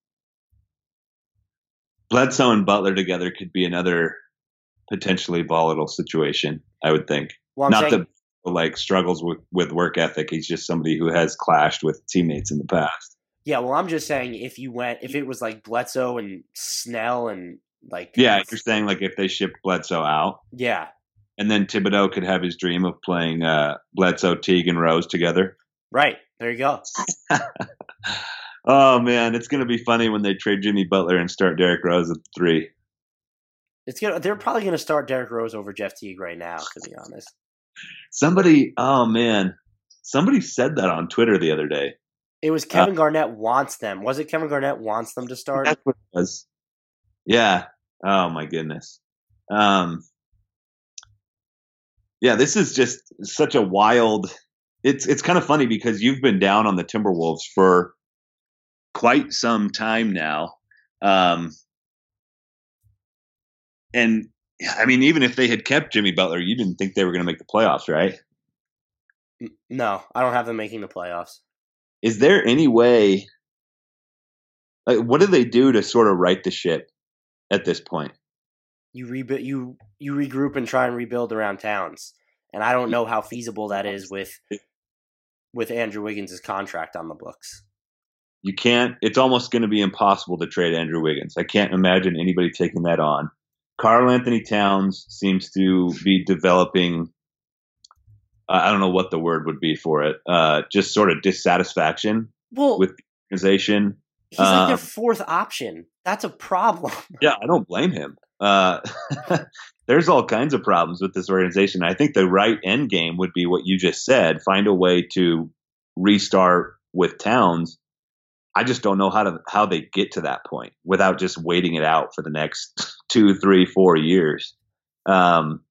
Bledsoe and Butler together could be another potentially volatile situation, I would think. Well, Not saying, that like struggles with, with work ethic. He's just somebody who has clashed with teammates in the past. Yeah, well, I'm just saying if you went, if it was like Bledsoe and Snell and like yeah, you're saying like if they shipped Bledsoe out, yeah, and then Thibodeau could have his dream of playing uh, Bledsoe, Teague, and Rose together. Right. There you go. Oh, man. It's going to be funny when they trade Jimmy Butler and start Derrick Rose at three. It's gonna, they're probably going to start Derrick Rose over Jeff Teague right now, to be honest. Somebody, oh, man. Somebody said that on Twitter the other day. It was Kevin uh, Garnett wants them. Was it Kevin Garnett wants them to start? That's what it was. Yeah. Oh, my goodness. Um, yeah, this is just such a wild... It's it's kind of funny because you've been down on the Timberwolves for quite some time now. Um, and, I mean, even if they had kept Jimmy Butler, you didn't think they were going to make the playoffs, right? No, I don't have them making the playoffs. Is there any way – like, what do they do to sort of right the ship at this point? You rebu- you you regroup and try and rebuild around Towns. And I don't know how feasible that is with – with Andrew Wiggins' contract on the books. You can't, it's almost going to be impossible to trade Andrew Wiggins. I can't imagine anybody taking that on. Carl Anthony Towns seems to be developing, uh, I don't know what the word would be for it, uh, just sort of dissatisfaction well, with the organization. He's um, like their fourth option. That's a problem. Yeah, I don't blame him. Uh, there's all kinds of problems with this organization. I think the right end game would be what you just said. Find a way to restart with Towns. I just don't know how to how they get to that point without just waiting it out for the next two, three, four years. Um,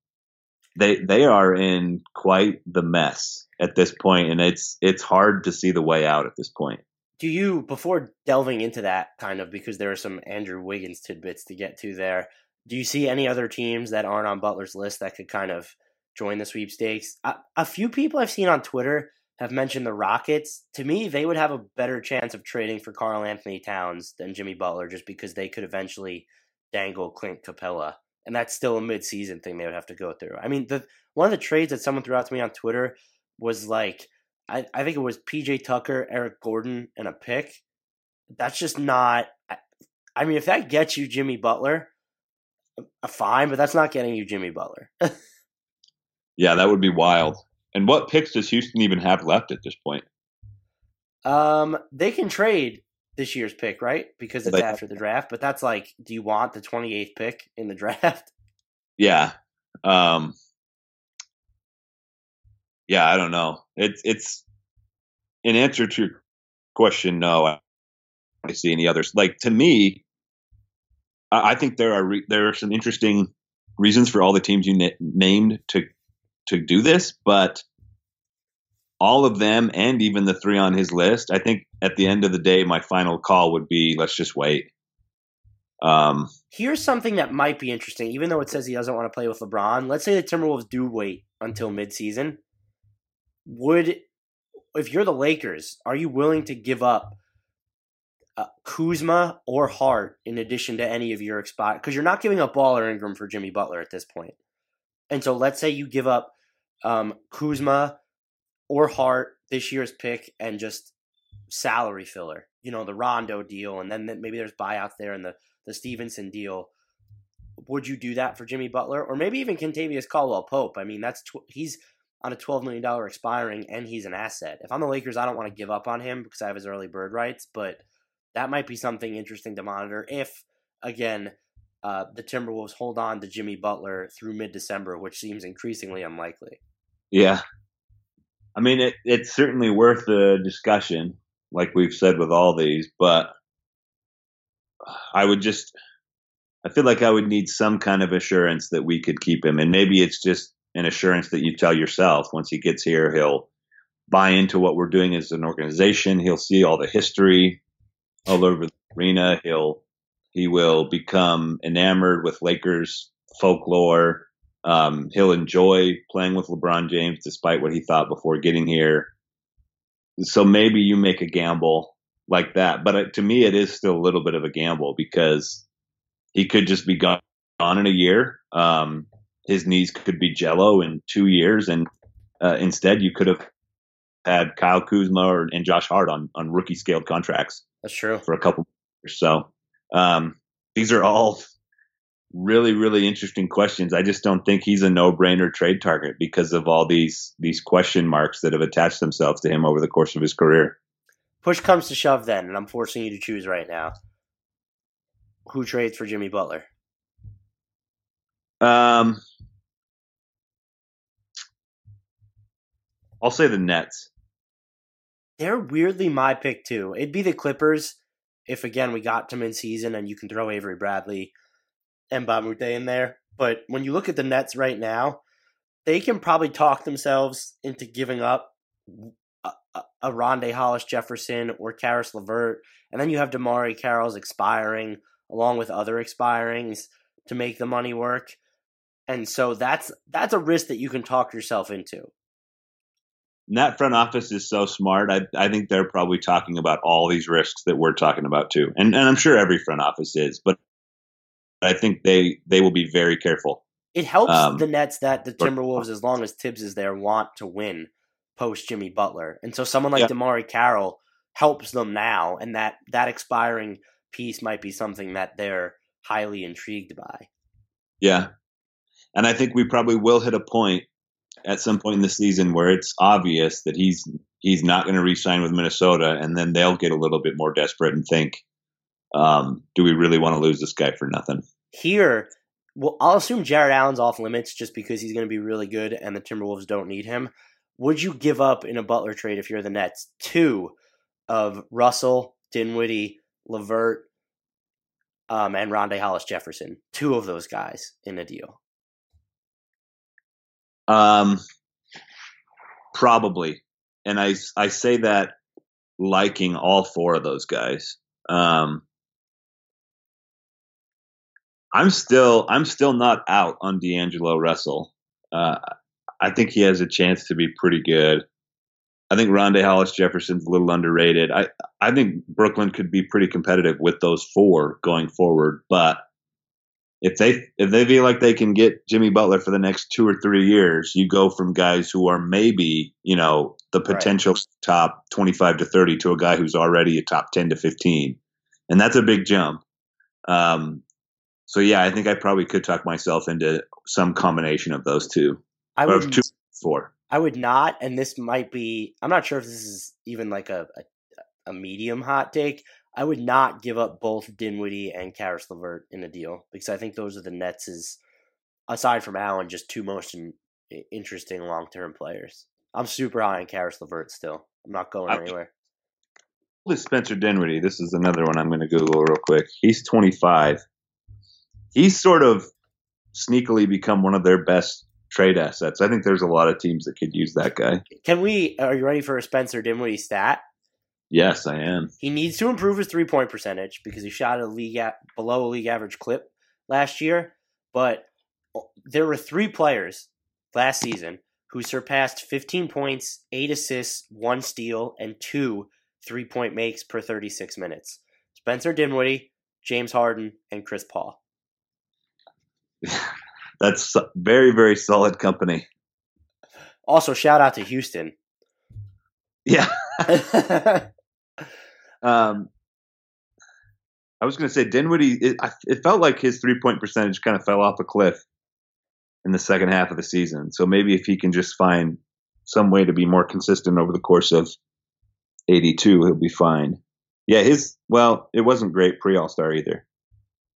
they they are in quite the mess at this point, and it's it's hard to see the way out at this point. Do you, before delving into that kind of, because there are some Andrew Wiggins tidbits to get to there, do you see any other teams that aren't on Butler's list that could kind of join the sweepstakes? A, a few people I've seen on Twitter have mentioned the Rockets. To me, they would have a better chance of trading for Karl Anthony Towns than Jimmy Butler just because they could eventually dangle Clint Capella. And that's still a midseason thing they would have to go through. I mean, the one of the trades that someone threw out to me on Twitter was like, I, I think it was P J Tucker, Eric Gordon, and a pick. That's just not I, I mean, if that gets you Jimmy Butler, fine, but that's not getting you Jimmy Butler. Yeah, that would be wild. And what picks does Houston even have left at this point? Um, they can trade this year's pick, right? Because it's like, after the draft. But that's like, do you want the twenty-eighth pick in the draft? Yeah. Um, yeah, I don't know. It's it's in answer to your question. No, I don't see any others. Like to me, I think there are re- there are some interesting reasons for all the teams you na- named to to do this, but all of them, and even the three on his list, I think at the end of the day, my final call would be let's just wait. Um, Here's something that might be interesting, even though it says he doesn't want to play with LeBron. Let's say the Timberwolves do wait until midseason. Would, if you're the Lakers, are you willing to give up uh, Kuzma or Hart in addition to any of your expires? Because you're not giving up Ball or Ingram for Jimmy Butler at this point. And so let's say you give up um, Kuzma or Hart, this year's pick, and just salary filler. You know, the Rondo deal, and then maybe there's buyouts there and the, the Stevenson deal. Would you do that for Jimmy Butler? Or maybe even Kentavious Caldwell-Pope. I mean, that's tw- he's on a twelve million dollars expiring, and he's an asset. If I'm the Lakers, I don't want to give up on him because I have his early bird rights, but that might be something interesting to monitor if, again, uh, the Timberwolves hold on to Jimmy Butler through mid-December, which seems increasingly unlikely. Yeah. I mean, it, it's certainly worth the discussion, like we've said with all these, but I would just, I feel like I would need some kind of assurance that we could keep him. And maybe it's just an assurance that you tell yourself once he gets here, he'll buy into what we're doing as an organization. He'll see all the history all over the arena. He'll, he will become enamored with Lakers folklore. Um, he'll enjoy playing with LeBron James despite what he thought before getting here. So maybe you make a gamble like that. But to me, it is still a little bit of a gamble because he could just be gone in a year. Um, his knees could be jello in two years. And uh, instead, you could have had Kyle Kuzma or, and Josh Hart on, on rookie-scaled contracts. That's true. For a couple years. So um, these are all really, really interesting questions. I just don't think he's a no-brainer trade target because of all these these question marks that have attached themselves to him over the course of his career. Push comes to shove then, and I'm forcing you to choose right now. Who trades for Jimmy Butler? Um, I'll say the Nets. They're weirdly my pick too. It'd be the Clippers if, again, we got to mid-season and you can throw Avery Bradley and Bamute in there. But when you look at the Nets right now, they can probably talk themselves into giving up a, a, a Rondé Hollis-Jefferson or Karis LeVert. And then you have Damari Carroll's expiring along with other expirings to make the money work. And so that's that's a risk that you can talk yourself into. And that front office is so smart. I, I think they're probably talking about all these risks that we're talking about too. And, and I'm sure every front office is, but I think they, they will be very careful. It helps um, the Nets that the Timberwolves, as long as Tibbs is there, want to win post-Jimmy Butler. And so someone like yeah. Damari Carroll helps them now, and that, that expiring piece might be something that they're highly intrigued by. Yeah. And I think we probably will hit a point at some point in the season where it's obvious that he's he's not going to re-sign with Minnesota, and then they'll get a little bit more desperate and think, Um, do we really want to lose this guy for nothing? Here, well, I'll assume Jared Allen's off limits just because he's going to be really good and the Timberwolves don't need him. Would you give up in a Butler trade if you're the Nets two of Russell, Dinwiddie, LeVert, um, and Rondé Hollis-Jefferson? Two of those guys in a deal. Um, probably, and I I say that liking all four of those guys. Um. I'm still I'm still not out on D'Angelo Russell. Uh, I think he has a chance to be pretty good. I think Rondé Hollis-Jefferson's a little underrated. I, I think Brooklyn could be pretty competitive with those four going forward. But if they if they feel like they can get Jimmy Butler for the next two or three years, you go from guys who are maybe, you know, the potential right. top twenty-five to thirty to a guy who's already a top ten to fifteen. And that's a big jump. Um So, yeah, I think I probably could talk myself into some combination of those two. I would, or two, four. I would not, and this might be – I'm not sure if this is even like a, a, a medium hot take. I would not give up both Dinwiddie and Karis LeVert in a deal because I think those are the Nets', aside from Allen, just two most in, interesting long-term players. I'm super high on Karis LeVert still. I'm not going I, anywhere. Spencer Dinwiddie. This is another one I'm going to Google real quick. He's twenty-five. he's sort of sneakily become one of their best trade assets. I think there's a lot of teams that could use that guy. Can we? Are you ready for a Spencer Dinwiddie stat? Yes, I am. He needs to improve his three-point percentage because he shot a league at, below a league average clip last year. But there were three players last season who surpassed fifteen points, eight assists, one steal, and two three-point makes per thirty-six minutes. Spencer Dinwiddie, James Harden, and Chris Paul. That's very, very solid company. Also, shout out to Houston. Yeah. um, I was going to say Dinwiddie, it, it felt like his three-point percentage kind of fell off a cliff in the second half of the season. So maybe if he can just find some way to be more consistent over the course of eighty-two, he'll be fine. Yeah, his well, it wasn't great pre-All-Star either.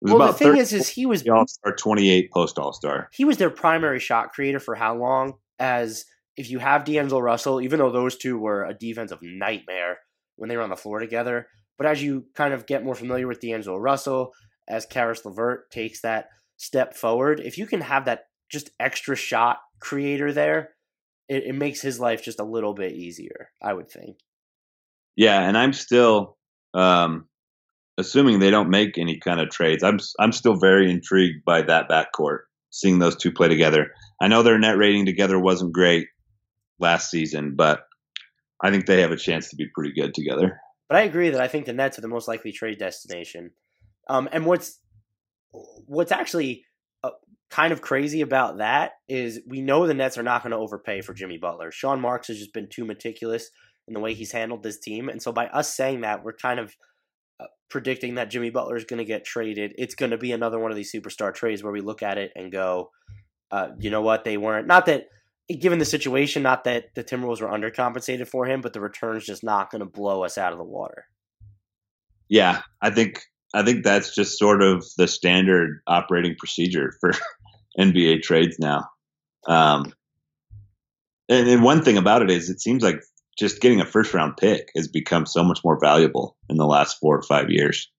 Well, the thing is, is he was All-Star, twenty-eight post-All-Star. He was their primary shot creator for how long? As if you have D'Angelo Russell, even though those two were a defensive nightmare when they were on the floor together, but as you kind of get more familiar with D'Angelo Russell, as Karis LeVert takes that step forward, if you can have that just extra shot creator there, it, it makes his life just a little bit easier, I would think. Yeah, and I'm still, um, assuming they don't make any kind of trades, I'm I'm still very intrigued by that backcourt, seeing those two play together. I know their net rating together wasn't great last season, but I think they have a chance to be pretty good together. But I agree that I think the Nets are the most likely trade destination. Um, and what's what's actually uh, kind of crazy about that is we know the Nets are not going to overpay for Jimmy Butler. Sean Marks has just been too meticulous in the way he's handled this team. And so by us saying that, we're kind of predicting that Jimmy Butler is going to get traded. It's going to be another one of these superstar trades where we look at it and go, uh, you know what, they weren't. Not that, given the situation, not that the Timberwolves were undercompensated for him, but the return's just not going to blow us out of the water. Yeah, I think I think that's just sort of the standard operating procedure for N B A trades now. Um, and, and one thing about it is it seems like just getting a first-round pick has become so much more valuable in the last four or five years.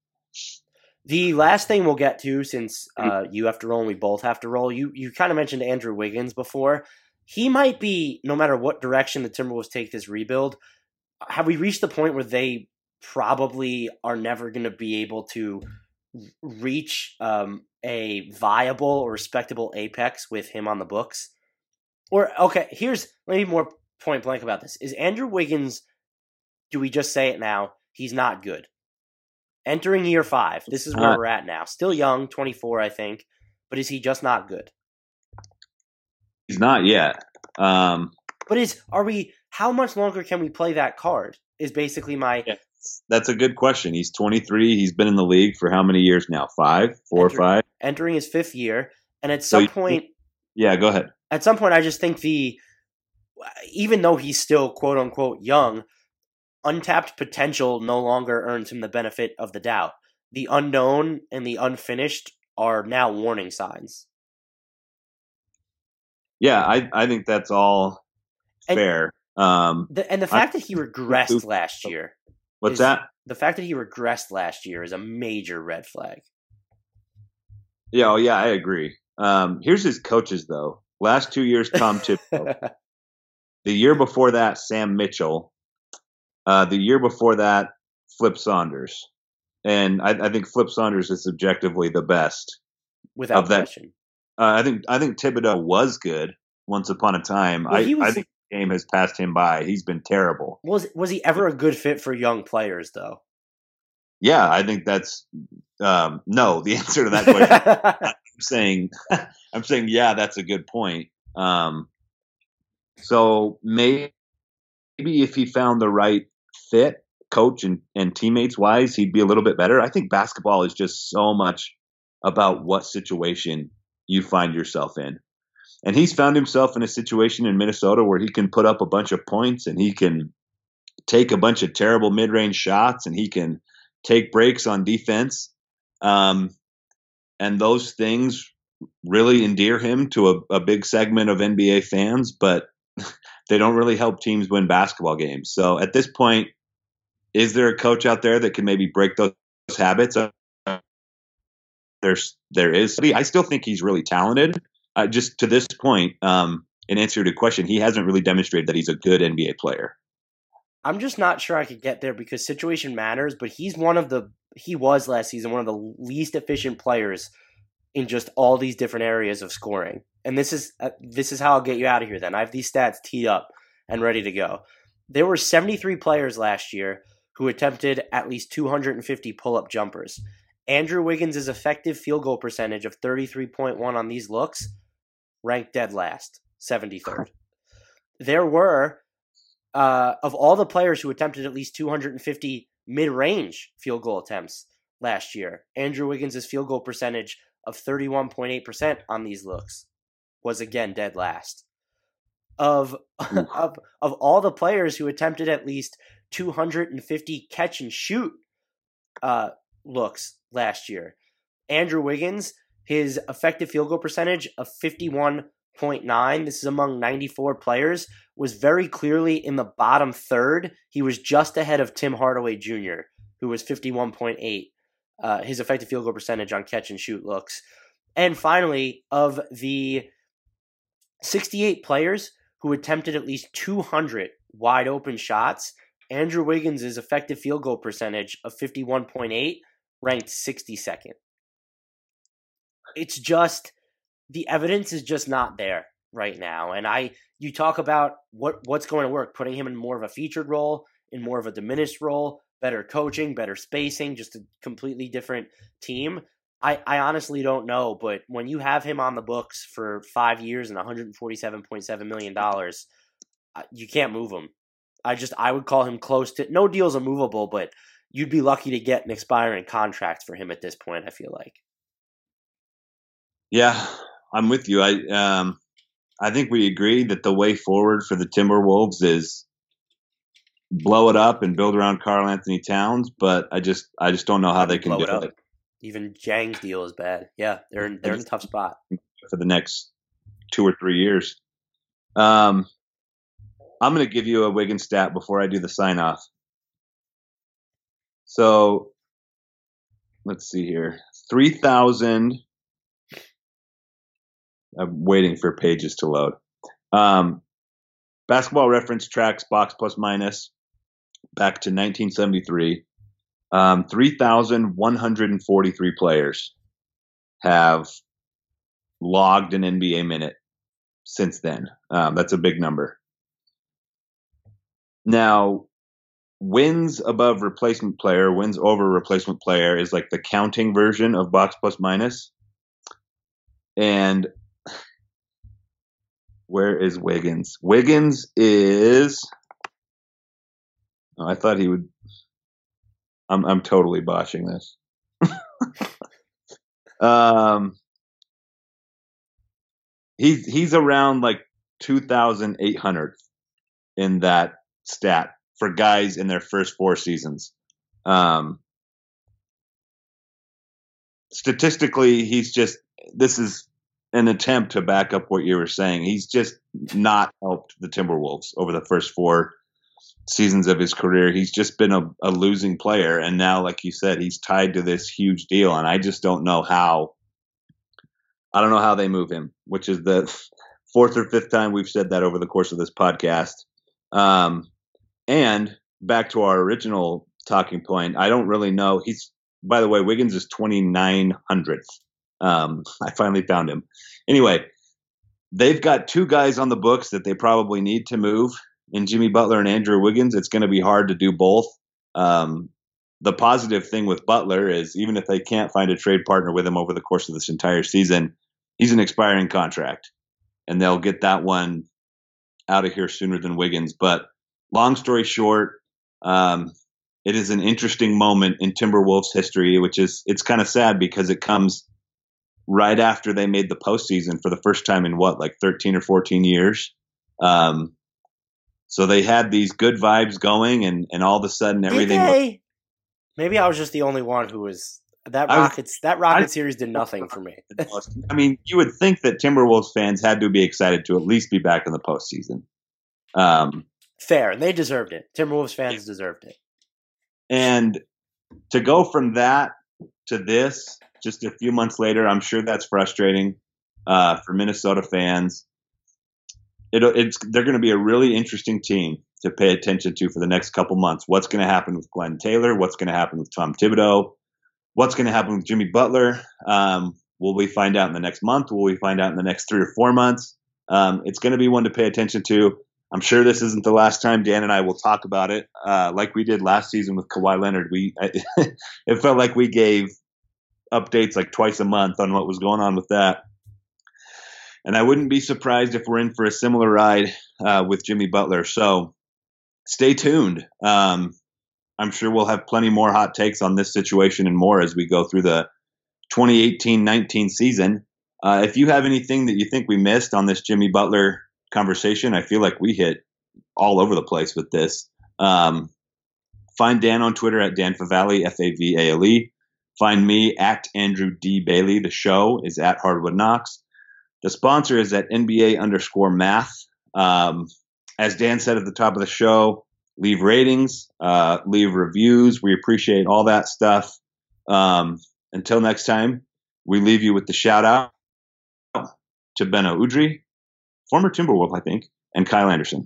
The last thing we'll get to, since uh, you have to roll and we both have to roll, you you kind of mentioned Andrew Wiggins before. He might be, no matter what direction the Timberwolves take this rebuild, have we reached the point where they probably are never going to be able to reach um, a viable or respectable apex with him on the books? Or, okay, here's maybe more point blank about this. Is Andrew Wiggins, do we just say it now, he's not good? Entering year five, this is where uh, we're at now. Still young, twenty-four, I think, but is he just not good? He's not yet. Um, but is are we? How much longer can we play that card is basically my... Yeah, that's a good question. He's twenty-three. He's been in the league for how many years now? Five? Four enter, or five? Entering his fifth year. And at some so point... You, yeah, go ahead. At some point, I just think the... even though he's still quote unquote young, untapped potential no longer earns him the benefit of the doubt. The unknown and the unfinished are now warning signs. Yeah, I, I think that's all and, fair. Um, the, and the fact I, that he regressed oops, last year. What's is, that? The fact that he regressed last year is a major red flag. Yeah, oh, yeah, I agree. Um, here's his coaches, though. Last two years, Tom Thibodeau. The year before that, Sam Mitchell. Uh, the year before that, Flip Saunders. And I, I think Flip Saunders is subjectively the best. Without of that. Question. Uh, I think I think Thibodeau was good once upon a time. Well, I, was, I think the game has passed him by. He's been terrible. Was was he ever a good fit for young players, though? Yeah, I think that's um, – no, the answer to that question. I'm, saying, I'm saying, yeah, that's a good point. Um So maybe if he found the right fit, coach and, and teammates wise, he'd be a little bit better. I think basketball is just so much about what situation you find yourself in. And he's found himself in a situation in Minnesota where he can put up a bunch of points and he can take a bunch of terrible mid-range shots and he can take breaks on defense. Um, and those things really endear him to a, a big segment of N B A fans, but they don't really help teams win basketball games. So at this point, is there a coach out there that can maybe break those habits? I there's there is. I still think he's really talented. Uh, just to this point, um, in answer to your question, he hasn't really demonstrated that he's a good N B A player. I'm just not sure I could get there because situation matters, but he's one of the he was last season one of the least efficient players in just all these different areas of scoring. And this is uh, this is how I'll get you out of here then. I have these stats teed up and ready to go. There were seventy-three players last year who attempted at least two hundred fifty pull-up jumpers. Andrew Wiggins' effective field goal percentage of thirty-three point one on these looks ranked dead last, seventy-third. There were Uh, of all the players who attempted at least two hundred fifty mid-range field goal attempts last year, Andrew Wiggins' field goal percentage of thirty-one point eight percent on these looks was again dead last. Of, of, of all the players who attempted at least two hundred fifty catch and shoot uh, looks last year, Andrew Wiggins, his effective field goal percentage of fifty-one point nine, this is among ninety-four players, was very clearly in the bottom third. He was just ahead of Tim Hardaway Junior, who was fifty-one point eight, uh, his effective field goal percentage on catch and shoot looks. And finally, of the sixty-eight players who attempted at least two hundred wide open shots, Andrew Wiggins' effective field goal percentage of fifty-one point eight ranked sixty-second. It's just... The evidence is just not there right now. And I, you talk about what, what's going to work, putting him in more of a featured role, in more of a diminished role, better coaching, better spacing, just a completely different team. I, I honestly don't know, but when you have him on the books for five years and one hundred forty-seven point seven million dollars, you can't move him. I just, I would call him close to, no deal's immovable, but you'd be lucky to get an expiring contract for him at this point, I feel like. Yeah. I'm with you. I um, I think we agree that the way forward for the Timberwolves is blow it up and build around Carl Anthony Towns, but I just I just don't know how they can blow do it. Up. it. Even Jang's deal is bad. Yeah, they're in, they're in a tough spot for the next two or three years. Um, I'm going to give you a Wiggins stat before I do the sign off. So let's see here, three thousand. I'm waiting for pages to load. Um, basketball reference tracks, box plus minus, back to nineteen seventy-three. Um, three thousand one hundred forty-three players have logged an N B A minute since then. Um, that's a big number. Now, wins above replacement player, wins over replacement player is like the counting version of box plus minus. And where is Wiggins? Wiggins is. Oh, I thought he would. I'm I'm totally botching this. um, he's he's around like two thousand eight hundred in that stat for guys in their first four seasons. Um, statistically, he's just this is. An attempt to back up what you were saying. He's just not helped the Timberwolves over the first four seasons of his career. He's just been a, a losing player. And now, like you said, he's tied to this huge deal. And I just don't know how, I don't know how they move him, which is the fourth or fifth time we've said that over the course of this podcast. Um, and back to our original talking point, I don't really know. He's, by the way, Wiggins is twenty-nine hundredth. Um, I finally found him. Anyway, they've got two guys on the books that they probably need to move in Jimmy Butler and Andrew Wiggins. It's going to be hard to do both. Um, the positive thing with Butler is even if they can't find a trade partner with him over the course of this entire season, he's an expiring contract and they'll get that one out of here sooner than Wiggins. But long story short, um, it is an interesting moment in Timberwolves history, which is, it's kind of sad because it comes right after they made the postseason for the first time in what, like thirteen or fourteen years. Um, so they had these good vibes going and, and all of a sudden everything. Looked- Maybe I was just the only one who was that Rockets, was, that Rocket I, series did nothing for me. I mean, you would think that Timberwolves fans had to be excited to at least be back in the postseason. Um, Fair. And they deserved it. Timberwolves fans deserved it. And to go from that to this, just a few months later. I'm sure that's frustrating uh, for Minnesota fans. It, it's they're going to be a really interesting team to pay attention to for the next couple months. What's going to happen with Glenn Taylor? What's going to happen with Tom Thibodeau? What's going to happen with Jimmy Butler? Um, will we find out in the next month? Will we find out in the next three or four months? Um, it's going to be one to pay attention to. I'm sure this isn't the last time Dan and I will talk about it. Uh, like we did last season with Kawhi Leonard, we I, it felt like we gave updates like twice a month on what was going on with that. And I wouldn't be surprised if we're in for a similar ride uh, with Jimmy Butler. So stay tuned. Um, I'm sure we'll have plenty more hot takes on this situation and more as we go through the twenty eighteen nineteen season. Uh, if you have anything that you think we missed on this Jimmy Butler conversation, I feel like we hit all over the place with this. Um, find Dan on Twitter at Dan Favale, F A V A L E. Find me at Andrew D. Bailey. The show is at Hardwood Knox. The sponsor is at N B A underscore math. Um, as Dan said at the top of the show, leave ratings, uh, leave reviews. We appreciate all that stuff. Um, until next time, we leave you with the shout out to Beno Udrih, former Timberwolf, I think, and Kyle Anderson.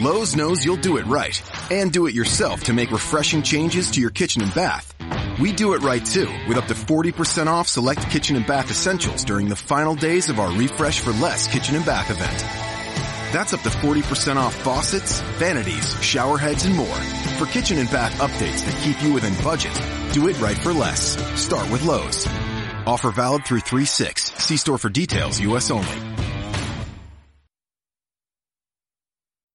Lowe's knows you'll do it right and do it yourself to make refreshing changes to your kitchen and bath. We do it right, too, with up to forty percent off select kitchen and bath essentials during the final days of our Refresh for Less kitchen and bath event. That's up to forty percent off faucets, vanities, shower heads, and more. For kitchen and bath updates that keep you within budget, do it right for less. Start with Lowe's. Offer valid through three six. See store for details, U S only.